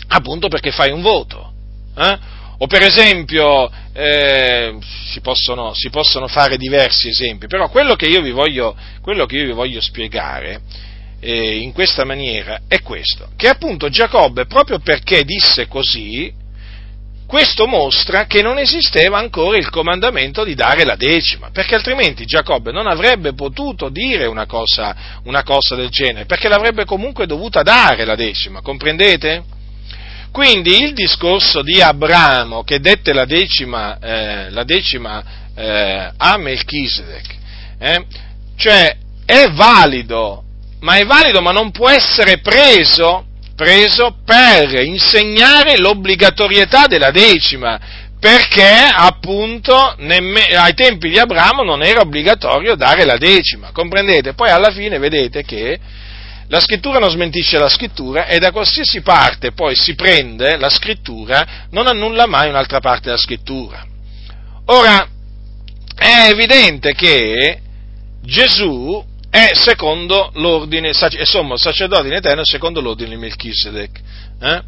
Appunto perché fai un voto. Eh? O per esempio, eh, si possono, si possono fare diversi esempi, però quello che io vi voglio, quello che io vi voglio spiegare in questa maniera è questo, che appunto Giacobbe, proprio perché disse così, questo mostra che non esisteva ancora il comandamento di dare la decima, perché altrimenti Giacobbe non avrebbe potuto dire una cosa, una cosa del genere, perché l'avrebbe comunque dovuta dare la decima, comprendete? Quindi il discorso di Abramo che dette la decima, eh, la decima eh, a Melchisedec, eh, cioè è valido, ma è valido, ma non può essere preso, preso per insegnare l'obbligatorietà della decima, perché appunto nemme, ai tempi di Abramo non era obbligatorio dare la decima, comprendete? Poi alla fine vedete che la scrittura non smentisce la scrittura, e da qualsiasi parte poi si prende la scrittura non annulla mai un'altra parte della scrittura. Ora, è evidente che Gesù è secondo l'ordine, è sommo sacerdote in eterno secondo l'ordine di Melchisedec. Eh?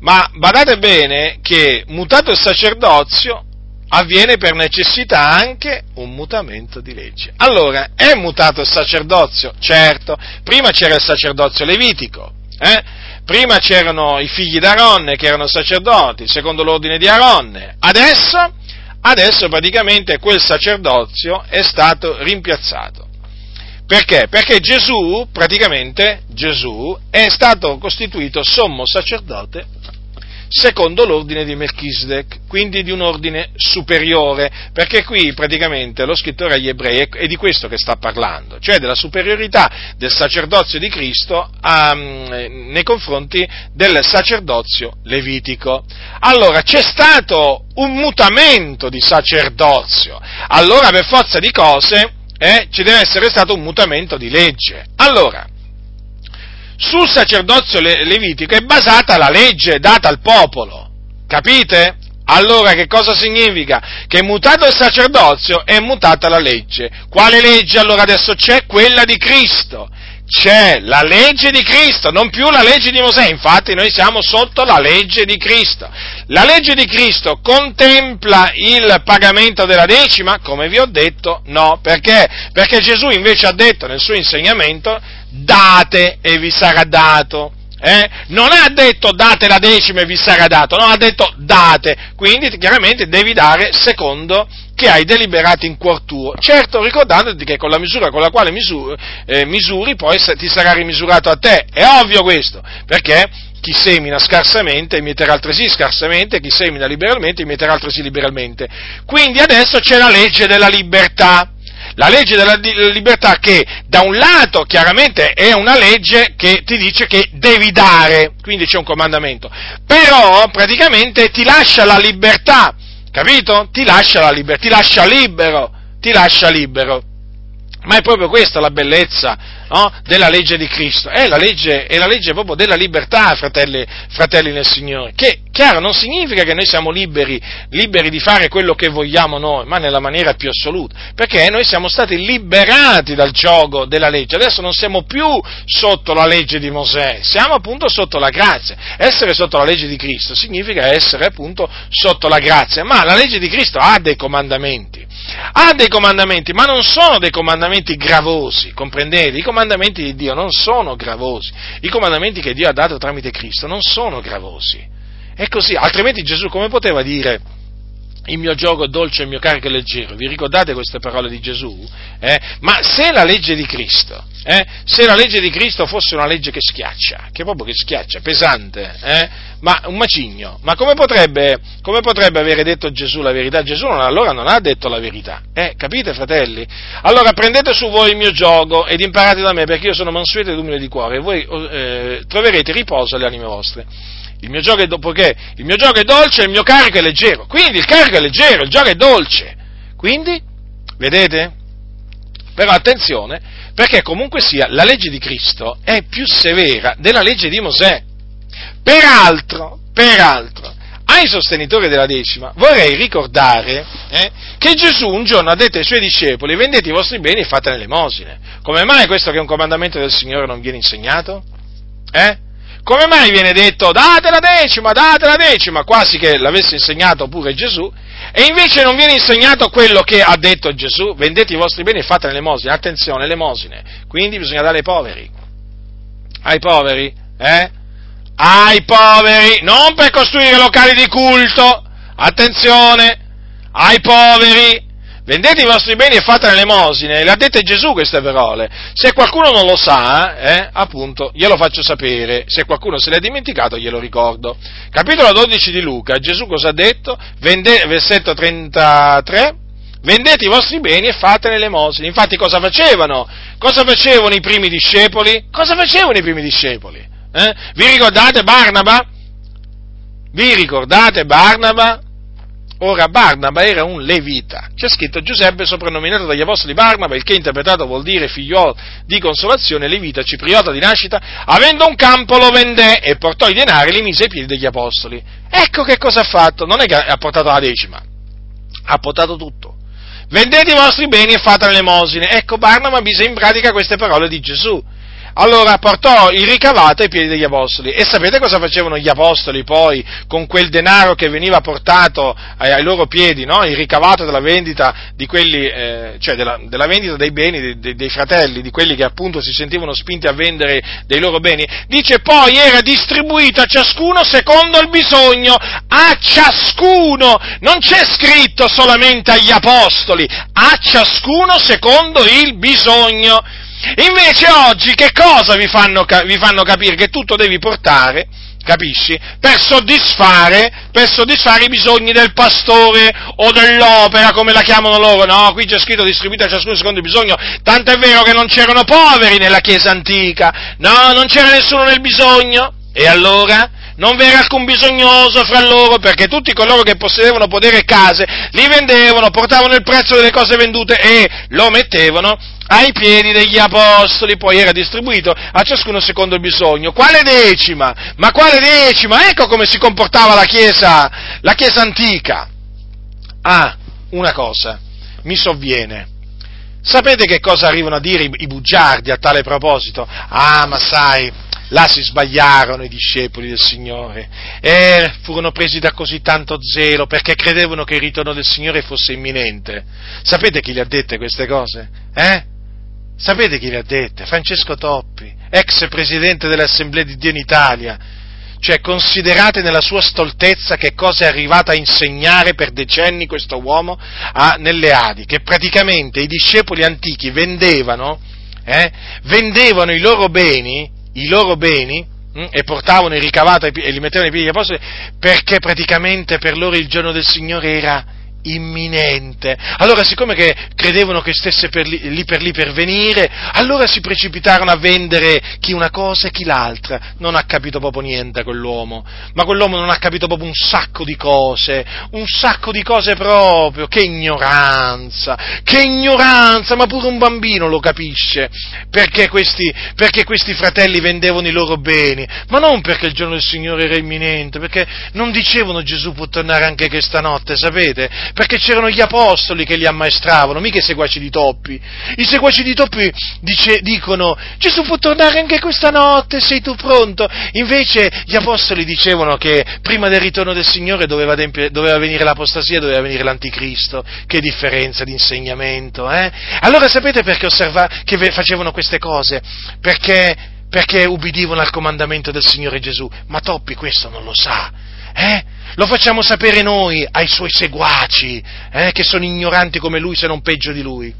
Ma badate bene che mutato il sacerdozio avviene per necessità anche un mutamento di legge. Allora, è mutato il sacerdozio? Certo, prima c'era il sacerdozio levitico, eh? Prima c'erano i figli d'Aaronne che erano sacerdoti, secondo l'ordine di Aaronne. Adesso, adesso praticamente quel sacerdozio è stato rimpiazzato. Perché? Perché Gesù, praticamente, Gesù è stato costituito sommo sacerdote secondo l'ordine di Melchisedec, quindi di un ordine superiore, perché qui praticamente lo scrittore agli Ebrei è di questo che sta parlando, cioè della superiorità del sacerdozio di Cristo a, nei confronti del sacerdozio levitico. Allora c'è stato un mutamento di sacerdozio, allora per forza di cose eh, ci deve essere stato un mutamento di legge. Allora, sul sacerdozio levitico è basata la legge data al popolo, capite? Allora che cosa significa? Che mutato il sacerdozio è mutata la legge. Quale legge allora adesso c'è? Quella di Cristo. C'è la legge di Cristo, non più la legge di Mosè, infatti noi siamo sotto la legge di Cristo. La legge di Cristo contempla il pagamento della decima? Come vi ho detto, no. Perché? Perché Gesù invece ha detto nel suo insegnamento, date e vi sarà dato. Eh? Non ha detto date la decima e vi sarà dato, no, ha detto date, quindi chiaramente devi dare secondo che hai deliberato in cuor tuo, certo ricordandoti che con la misura con la quale misuri, eh, misuri poi ti sarà rimisurato a te, è ovvio questo, perché chi semina scarsamente imiterà altresì scarsamente, chi semina liberalmente imiterà altresì liberalmente. Quindi adesso c'è la legge della libertà, la legge della libertà che da un lato chiaramente è una legge che ti dice che devi dare, quindi c'è un comandamento, però praticamente ti lascia la libertà, capito? Ti lascia la libertà, ti lascia libero, ti lascia libero. Ma è proprio questa la bellezza, no, della legge di Cristo, è la legge, è la legge proprio della libertà, fratelli, fratelli nel Signore, che, chiaro, non significa che noi siamo liberi, liberi di fare quello che vogliamo noi, ma nella maniera più assoluta, perché noi siamo stati liberati dal giogo della legge, adesso non siamo più sotto la legge di Mosè, siamo appunto sotto la grazia, essere sotto la legge di Cristo significa essere appunto sotto la grazia, ma la legge di Cristo ha dei comandamenti, ha dei comandamenti, ma non sono dei comandamenti gravosi, comprendete? I comandamenti di Dio non sono gravosi, i comandamenti che Dio ha dato tramite Cristo non sono gravosi, è così, altrimenti Gesù come poteva dire il mio giogo è dolce, il mio carico è leggero? Vi ricordate queste parole di Gesù? Eh? Ma se la legge di Cristo, eh, se la legge di Cristo fosse una legge che schiaccia, che proprio che schiaccia, pesante, eh, ma un macigno, ma come potrebbe, come potrebbe avere detto Gesù la verità? Gesù non, allora non ha detto la verità, eh, capite fratelli? Allora prendete su voi il mio giogo ed imparate da me, perché io sono mansueto ed umile di cuore e voi eh, troverete riposo alle anime vostre. Il mio giogo è dopo che? Il mio giogo è dolce e il mio carico è leggero. Quindi il carico è leggero, il giogo è dolce. Quindi, vedete? Però attenzione, perché comunque sia, la legge di Cristo è più severa della legge di Mosè. Peraltro, peraltro, ai sostenitori della decima vorrei ricordare eh, che Gesù un giorno ha detto ai suoi discepoli: vendete i vostri beni e fate l'elemosina. Come mai questo che è un comandamento del Signore non viene insegnato? Eh? Come mai viene detto date la decima, date la decima, quasi che l'avesse insegnato pure Gesù, e invece non viene insegnato quello che ha detto Gesù, vendete i vostri beni e fate l'elemosina. Attenzione, l'elemosine, quindi bisogna dare ai poveri, ai poveri, eh? Ai poveri, non per costruire locali di culto, attenzione, ai poveri. Vendete i vostri beni e fate l'elemosina, le ha dette Gesù queste parole. Se qualcuno non lo sa, eh, appunto, glielo faccio sapere, se qualcuno se l'è dimenticato glielo ricordo. Capitolo dodici di Luca, Gesù cosa ha detto? Vende, versetto trentatré, vendete i vostri beni e fate l'elemosina. Infatti cosa facevano? Cosa facevano i primi discepoli? Cosa facevano i primi discepoli? Eh? Vi ricordate Barnaba? Vi ricordate Barnaba? Ora, Barnaba era un levita, c'è scritto Giuseppe, soprannominato dagli apostoli Barnaba, il che interpretato vuol dire figliuolo di consolazione, levita, cipriota di nascita, avendo un campo lo vendè e portò i denari e li mise ai piedi degli apostoli. Ecco che cosa ha fatto, non è che ha portato la decima, ha portato tutto. Vendete i vostri beni e fate l'elemosina. Ecco, Barnaba mise in pratica queste parole di Gesù. Allora portò il ricavato ai piedi degli apostoli, e sapete cosa facevano gli apostoli poi con quel denaro che veniva portato ai, ai loro piedi, no? Il ricavato della vendita di quelli, eh, cioè della, della vendita dei beni dei, dei, dei fratelli, di quelli che appunto si sentivano spinti a vendere dei loro beni, dice poi era distribuito a ciascuno secondo il bisogno, a ciascuno, non c'è scritto solamente agli apostoli, a ciascuno secondo il bisogno. Invece oggi che cosa vi fanno, vi fanno capire? Che tutto devi portare, capisci? Per soddisfare, per soddisfare i bisogni del pastore o dell'opera, come la chiamano loro, no? Qui c'è scritto distribuito a ciascuno secondo il bisogno, tant'è vero che non c'erano poveri nella Chiesa antica, no? Non c'era nessuno nel bisogno, e allora? Non v'era alcun bisognoso fra loro, perché tutti coloro che possedevano podere e case li vendevano, portavano il prezzo delle cose vendute e lo mettevano ai piedi degli apostoli, poi era distribuito a ciascuno secondo il bisogno. Quale decima? Ma quale decima? Ecco come si comportava la Chiesa, la Chiesa antica. Ah, una cosa mi sovviene. Sapete che cosa arrivano a dire i, i bugiardi a tale proposito? Ah, ma sai, là si sbagliarono i discepoli del Signore e furono presi da così tanto zelo perché credevano che il ritorno del Signore fosse imminente. Sapete chi le ha dette queste cose? Eh? Sapete chi le ha dette? Francesco Toppi, ex presidente dell'Assemblea di Dio in Italia. Cioè, considerate nella sua stoltezza che cosa è arrivata a insegnare per decenni questo uomo a, nelle Adi, che praticamente i discepoli antichi vendevano, eh, vendevano i loro beni, i loro beni, mh? e portavano i ricavati e li mettevano ai piedi degli apostoli, perché praticamente per loro il giorno del Signore era imminente. Allora, siccome che credevano che stesse per lì, lì per lì per venire, allora si precipitarono a vendere chi una cosa e chi l'altra. Non ha capito proprio niente quell'uomo, ma quell'uomo non ha capito proprio un sacco di cose, un sacco di cose proprio, che ignoranza, che ignoranza, ma pure un bambino lo capisce, perché questi, perché questi fratelli vendevano i loro beni, ma non perché il giorno del Signore era imminente, perché non dicevano Gesù può tornare anche questa notte, sapete? Perché c'erano gli apostoli che li ammaestravano, mica i seguaci di Toppi. I seguaci di Toppi dice, dicono, Gesù può tornare anche questa notte, sei tu pronto? Invece gli apostoli dicevano che prima del ritorno del Signore doveva, adempie, doveva venire l'apostasia, doveva venire l'anticristo. Che differenza di insegnamento, eh? Allora sapete perché osserva, che facevano queste cose? Perché, perché ubbidivano al comandamento del Signore Gesù. Ma Toppi questo non lo sa, eh? Lo facciamo sapere noi ai suoi seguaci, eh, che sono ignoranti come lui, se non peggio di lui,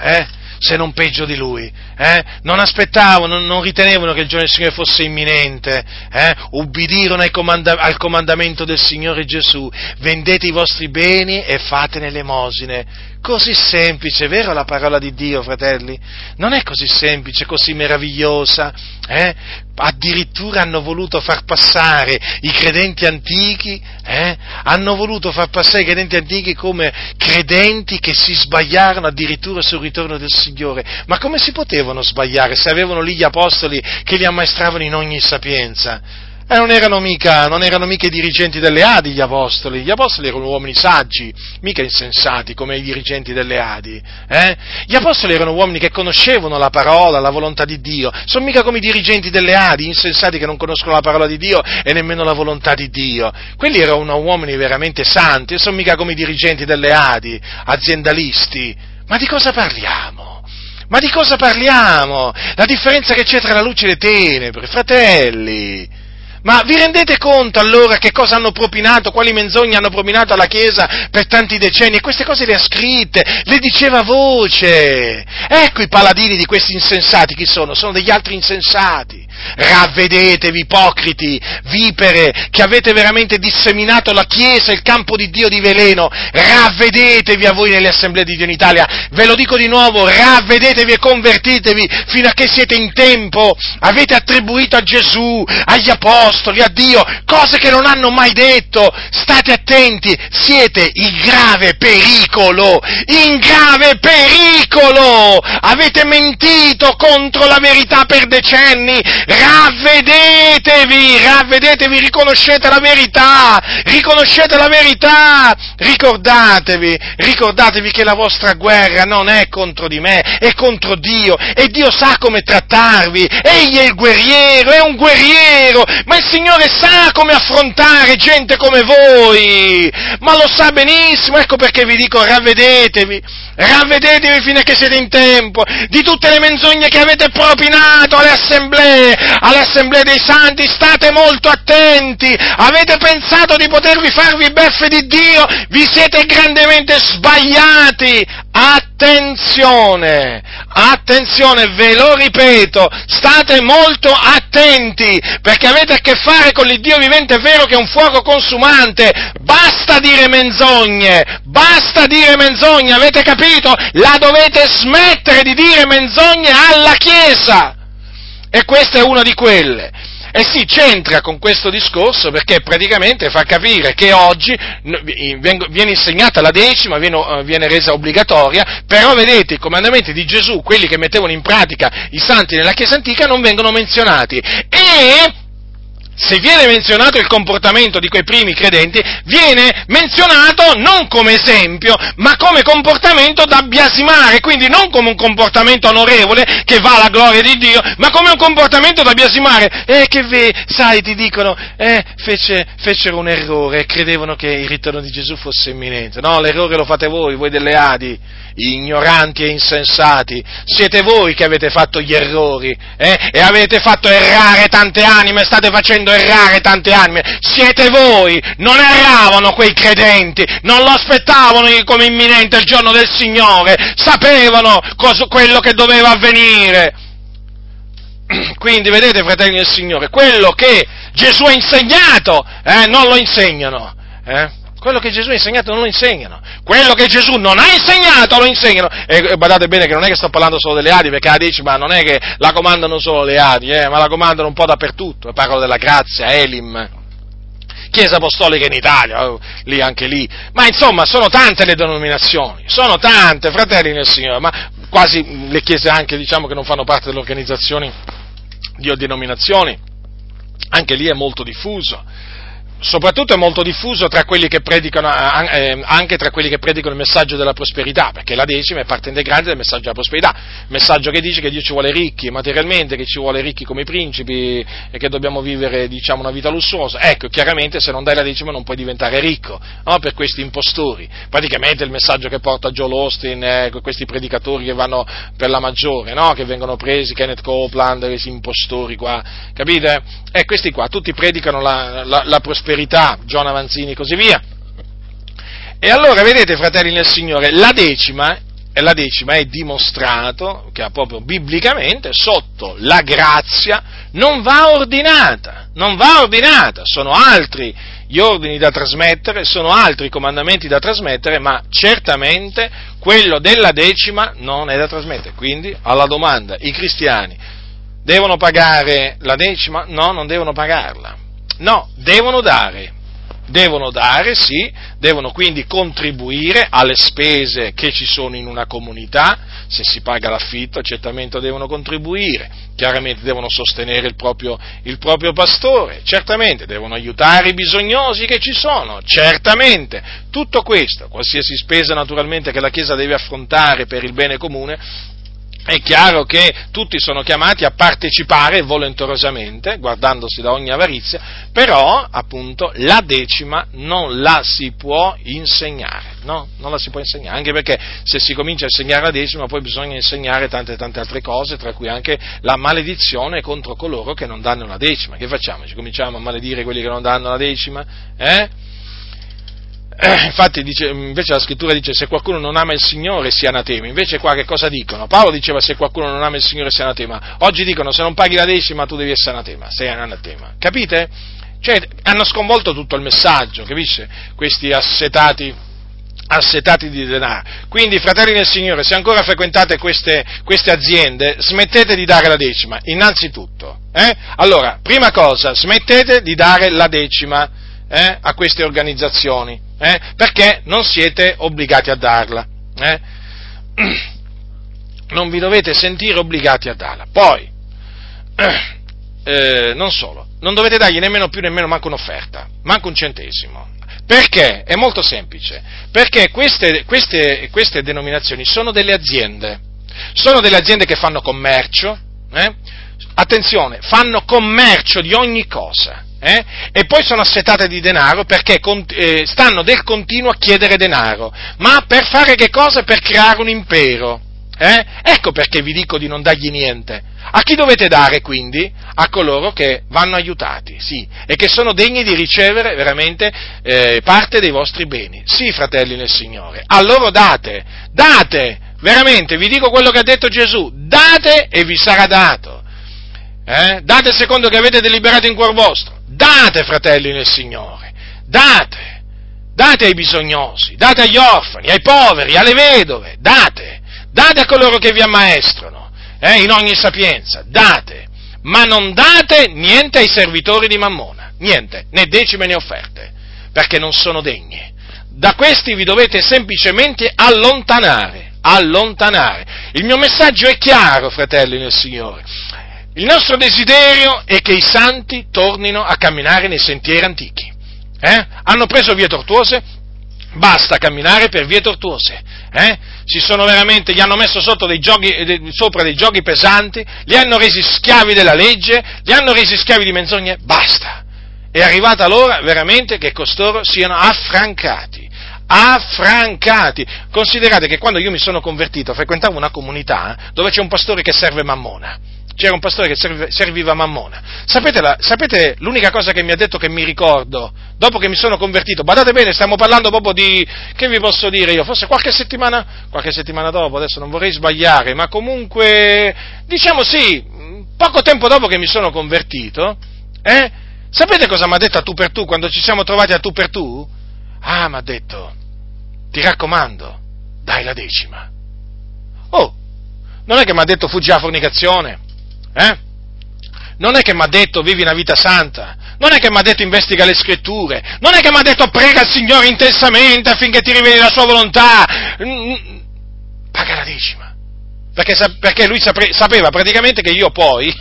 eh, se non peggio di lui, eh, non aspettavano, non, non ritenevano che il giorno del Signore fosse imminente, eh, ubbidirono ai comanda- al comandamento del Signore Gesù, vendete i vostri beni e fatene elemosine. Così semplice, vero la parola di Dio, fratelli? Non è così semplice, così meravigliosa, eh? Addirittura hanno voluto far passare i credenti antichi, eh? Hanno voluto far passare i credenti antichi come credenti che si sbagliarono addirittura sul ritorno del Signore. Ma come si potevano sbagliare se avevano lì gli apostoli che li ammaestravano in ogni sapienza? Eh, non erano mica, non erano mica i dirigenti delle Adi gli apostoli, gli apostoli erano uomini saggi, mica insensati come i dirigenti delle Adi, eh? Gli apostoli erano uomini che conoscevano la parola, la volontà di Dio, sono mica come i dirigenti delle Adi, insensati che non conoscono la parola di Dio e nemmeno la volontà di Dio, quelli erano uomini veramente santi, sono mica come i dirigenti delle Adi, aziendalisti, ma di cosa parliamo? Ma di cosa parliamo? La differenza che c'è tra la luce e le tenebre, fratelli! Ma vi rendete conto allora che cosa hanno propinato, quali menzogne hanno propinato alla Chiesa per tanti decenni? E queste cose le ha scritte, le diceva a voce. Ecco i paladini di questi insensati chi sono? Sono degli altri insensati. Ravvedetevi ipocriti, vipere, che avete veramente disseminato la Chiesa, il campo di Dio di veleno. Ravvedetevi a voi nelle assemblee di Dio in Italia. Ve lo dico di nuovo, ravvedetevi e convertitevi fino a che siete in tempo. Avete attribuito a Gesù, agli apostoli, a Dio, cose che non hanno mai detto. State attenti, siete in grave pericolo, in grave pericolo, avete mentito contro la verità per decenni, ravvedetevi, ravvedetevi, riconoscete la verità, riconoscete la verità, ricordatevi, ricordatevi che la vostra guerra non è contro di me, è contro Dio, e Dio sa come trattarvi, egli è il guerriero, è un guerriero, ma il Signore sa come affrontare gente come voi, ma lo sa benissimo, ecco perché vi dico ravvedetevi, ravvedetevi fino a che siete in tempo, di tutte le menzogne che avete propinato alle assemblee, alle assemblee dei santi, state molto attenti, avete pensato di potervi farvi beffe di Dio, vi siete grandemente sbagliati, attenzione, attenzione, ve lo ripeto, state molto attenti, perché avete a che fare con l'Iddio vivente, è vero che è un fuoco consumante, basta dire menzogne, basta dire menzogne, avete capito? La dovete smettere di dire menzogne alla Chiesa, e questa è una di quelle. E si c'entra con questo discorso perché praticamente fa capire che oggi viene insegnata la decima, viene resa obbligatoria, però vedete i comandamenti di Gesù, quelli che mettevano in pratica i santi nella Chiesa antica, non vengono menzionati, e se viene menzionato il comportamento di quei primi credenti, viene menzionato non come esempio, ma come comportamento da biasimare, quindi non come un comportamento onorevole che va alla gloria di Dio, ma come un comportamento da biasimare. Eh, che ve, sai, ti dicono, eh, fece, fecero un errore, credevano che il ritorno di Gesù fosse imminente. No, l'errore lo fate voi, voi delle Adi, ignoranti e insensati, siete voi che avete fatto gli errori, eh, e avete fatto errare tante anime, state facendo errare tante anime, siete voi, non erravano quei credenti, non lo aspettavano come imminente il giorno del Signore, sapevano cosa, quello che doveva avvenire, Quindi vedete, fratelli del Signore, quello che Gesù ha insegnato eh, non lo insegnano, eh? Quello che Gesù ha insegnato non lo insegnano, quello che Gesù non ha insegnato lo insegnano, e badate bene che non è che sto parlando solo delle Adi, perché la decima non è che la comandano solo le Adi, eh, ma la comandano un po' dappertutto, parlo della Grazia, Elim, Chiesa Apostolica in Italia, oh, lì anche lì, ma insomma sono tante le denominazioni, sono tante, fratelli nel Signore, ma quasi le chiese anche, diciamo, che non fanno parte delle organizzazioni di denominazioni, anche lì è molto diffuso. Soprattutto è molto diffuso tra quelli che predicano, anche tra quelli che predicano il messaggio della prosperità, perché la decima è parte integrante del messaggio della prosperità, messaggio che dice che Dio ci vuole ricchi materialmente, che ci vuole ricchi come i principi e che dobbiamo vivere, diciamo, una vita lussuosa. Ecco, chiaramente se non dai la decima non puoi diventare ricco, no? Per questi impostori, praticamente il messaggio che porta Joel Osteen, eh, questi predicatori che vanno per la maggiore, no? Che vengono presi, Kenneth Copeland, questi impostori qua, capite? E eh, questi qua, tutti predicano la, la, la prosperità, John Avanzini e così via. E allora vedete, fratelli nel Signore, la decima, la decima è dimostrato che proprio biblicamente sotto la grazia non va ordinata, non va ordinata, sono altri gli ordini da trasmettere, sono altri i comandamenti da trasmettere, ma certamente quello della decima non è da trasmettere. Quindi alla domanda, i cristiani devono pagare la decima? No, non devono pagarla. No, devono dare, devono dare, sì, devono quindi contribuire alle spese che ci sono in una comunità, se si paga l'affitto certamente devono contribuire, chiaramente devono sostenere il proprio, il proprio pastore, certamente devono aiutare i bisognosi che ci sono, certamente, tutto questo, qualsiasi spesa naturalmente che la Chiesa deve affrontare per il bene comune. È chiaro che tutti sono chiamati a partecipare volenterosamente, guardandosi da ogni avarizia, però appunto la decima non la si può insegnare, no? Non la si può insegnare, anche perché se si comincia a insegnare la decima poi bisogna insegnare tante tante altre cose, tra cui anche la maledizione contro coloro che non danno la decima. Che facciamo? Ci cominciamo a maledire quelli che non danno la decima? Eh? Eh, infatti dice, invece la scrittura dice se qualcuno non ama il Signore sia anatema, invece qua che cosa dicono? Paolo diceva se qualcuno non ama il Signore sia anatema, oggi dicono se non paghi la decima tu devi essere anatema, sei anatema, capite? Cioè hanno sconvolto tutto il messaggio, capisce? Questi assetati, assetati di denaro. Quindi fratelli del Signore, se ancora frequentate queste, queste aziende, smettete di dare la decima, innanzitutto, eh? Allora, prima cosa, smettete di dare la decima eh, a queste organizzazioni. Eh, perché non siete obbligati a darla, eh? Non vi dovete sentire obbligati a darla, poi, eh, non solo, non dovete dargli nemmeno più, nemmeno manco un'offerta, manco un centesimo, perché? È molto semplice, perché queste, queste, queste denominazioni sono delle aziende, sono delle aziende che fanno commercio, eh? Attenzione, fanno commercio di ogni cosa. Eh? E poi sono assetate di denaro perché cont- eh, stanno del continuo a chiedere denaro, ma per fare che cosa? Per creare un impero, eh? Ecco perché vi dico di non dargli niente. A chi dovete dare quindi? A coloro che vanno aiutati, sì, e che sono degni di ricevere veramente eh, parte dei vostri beni, sì, fratelli nel Signore, a loro date, date, veramente, vi dico quello che ha detto Gesù, date e vi sarà dato, eh? Date secondo che avete deliberato in cuor vostro. Date, fratelli nel Signore, date, date ai bisognosi, date agli orfani, ai poveri, alle vedove, date, date a coloro che vi ammaestrano, eh, in ogni sapienza, date, ma non date niente ai servitori di Mammona, niente, né decime né offerte, perché non sono degni. Da questi vi dovete semplicemente allontanare, allontanare. Il mio messaggio è chiaro, fratelli nel Signore. Il nostro desiderio è che i santi tornino a camminare nei sentieri antichi. Eh? Hanno preso vie tortuose? Basta camminare per vie tortuose. Eh? Si sono veramente, gli hanno messo sotto dei giochi, de, sopra dei giochi pesanti, li hanno resi schiavi della legge, li hanno resi schiavi di menzogne, basta. È arrivata l'ora veramente che costoro siano affrancati. Affrancati. Considerate che quando io mi sono convertito frequentavo una comunità dove c'è un pastore che serve Mammona. C'era un pastore che serviva Mammona. Sapete, la, sapete l'unica cosa che mi ha detto, che mi ricordo, dopo che mi sono convertito? Badate bene, stiamo parlando proprio di, che vi posso dire io, forse qualche settimana, qualche settimana dopo, adesso non vorrei sbagliare, ma comunque, diciamo sì, poco tempo dopo che mi sono convertito, eh, sapete cosa mi ha detto a tu per tu, quando ci siamo trovati a tu per tu? Ah, mi ha detto, ti raccomando, dai la decima. Oh, non è che mi ha detto fuggi alla fornicazione, eh? Non è che mi ha detto vivi una vita santa, non è che mi ha detto investiga le scritture, non è che mi ha detto prega il Signore intensamente affinché ti riveli la sua volontà. Paga la decima, perché, perché lui sapre, sapeva praticamente che io poi,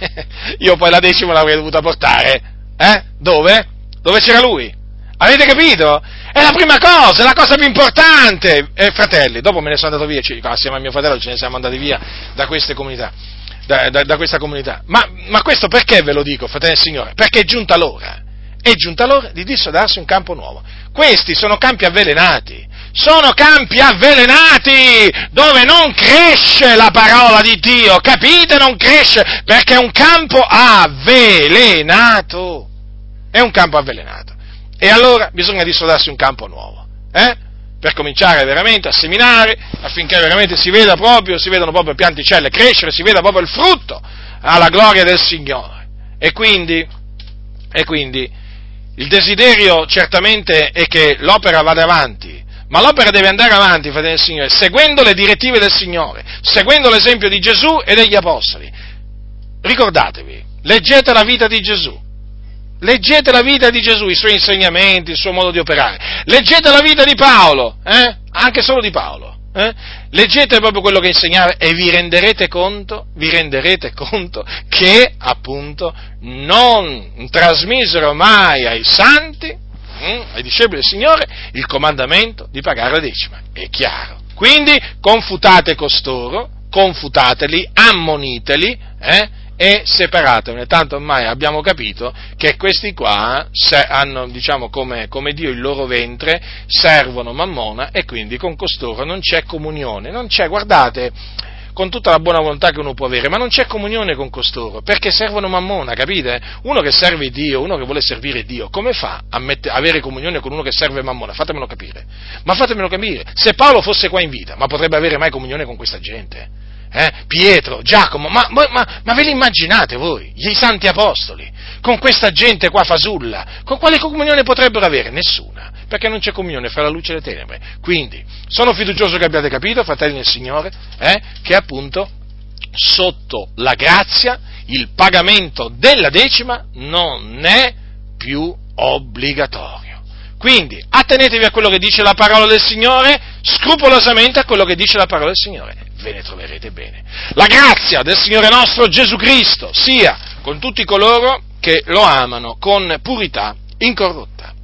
io poi la decima l'avrei dovuta portare, eh? Dove? Dove c'era lui? Avete capito? È la prima cosa, è la cosa più importante. E eh, fratelli, dopo me ne sono andato via, assieme a mio fratello ce ne siamo andati via da queste comunità, da, da, da questa comunità. Ma, ma questo perché ve lo dico, fratelli del Signore? Perché è giunta l'ora, è giunta l'ora di dissodarsi un campo nuovo. Questi sono campi avvelenati, sono campi avvelenati dove non cresce la parola di Dio, capite? Non cresce perché è un campo avvelenato, è un campo avvelenato. E allora bisogna dissodarsi un campo nuovo, eh? Per cominciare veramente a seminare, affinché veramente si veda proprio, si vedano proprio pianticelle crescere, si veda proprio il frutto alla gloria del Signore. E quindi, e quindi il desiderio certamente è che l'opera vada avanti, ma l'opera deve andare avanti, fratelli del Signore, seguendo le direttive del Signore, seguendo l'esempio di Gesù e degli Apostoli. Ricordatevi, leggete la vita di Gesù. Leggete la vita di Gesù, i suoi insegnamenti, il suo modo di operare. Leggete la vita di Paolo, eh? Anche solo di Paolo. Eh? Leggete proprio quello che insegnava e vi renderete conto, vi renderete conto che appunto non trasmisero mai ai santi, hm, ai discepoli del Signore, il comandamento di pagare la decima. È chiaro. Quindi confutate costoro, confutateli, ammoniteli, eh? E separatevene, tanto ormai abbiamo capito che questi qua se hanno, diciamo, come, come Dio il loro ventre, servono Mammona e quindi con costoro non c'è comunione, non c'è, guardate, con tutta la buona volontà che uno può avere, ma non c'è comunione con costoro, perché servono Mammona, capite? Uno che serve Dio, uno che vuole servire Dio, come fa a mette, avere comunione con uno che serve Mammona? Fatemelo capire, ma fatemelo capire, se Paolo fosse qua in vita, ma potrebbe avere mai comunione con questa gente? Eh, Pietro, Giacomo, ma, ma, ma, ma ve li immaginate voi, gli santi apostoli, con questa gente qua fasulla, con quale comunione potrebbero avere? Nessuna, perché non c'è comunione fra la luce e le tenebre. Quindi, sono fiducioso che abbiate capito, fratelli del Signore, eh, che appunto sotto la grazia il pagamento della decima non è più obbligatorio. Quindi, attenetevi a quello che dice la parola del Signore, scrupolosamente a quello che dice la parola del Signore, ve ne troverete bene. La grazia del Signore nostro Gesù Cristo sia con tutti coloro che lo amano con purità incorrotta.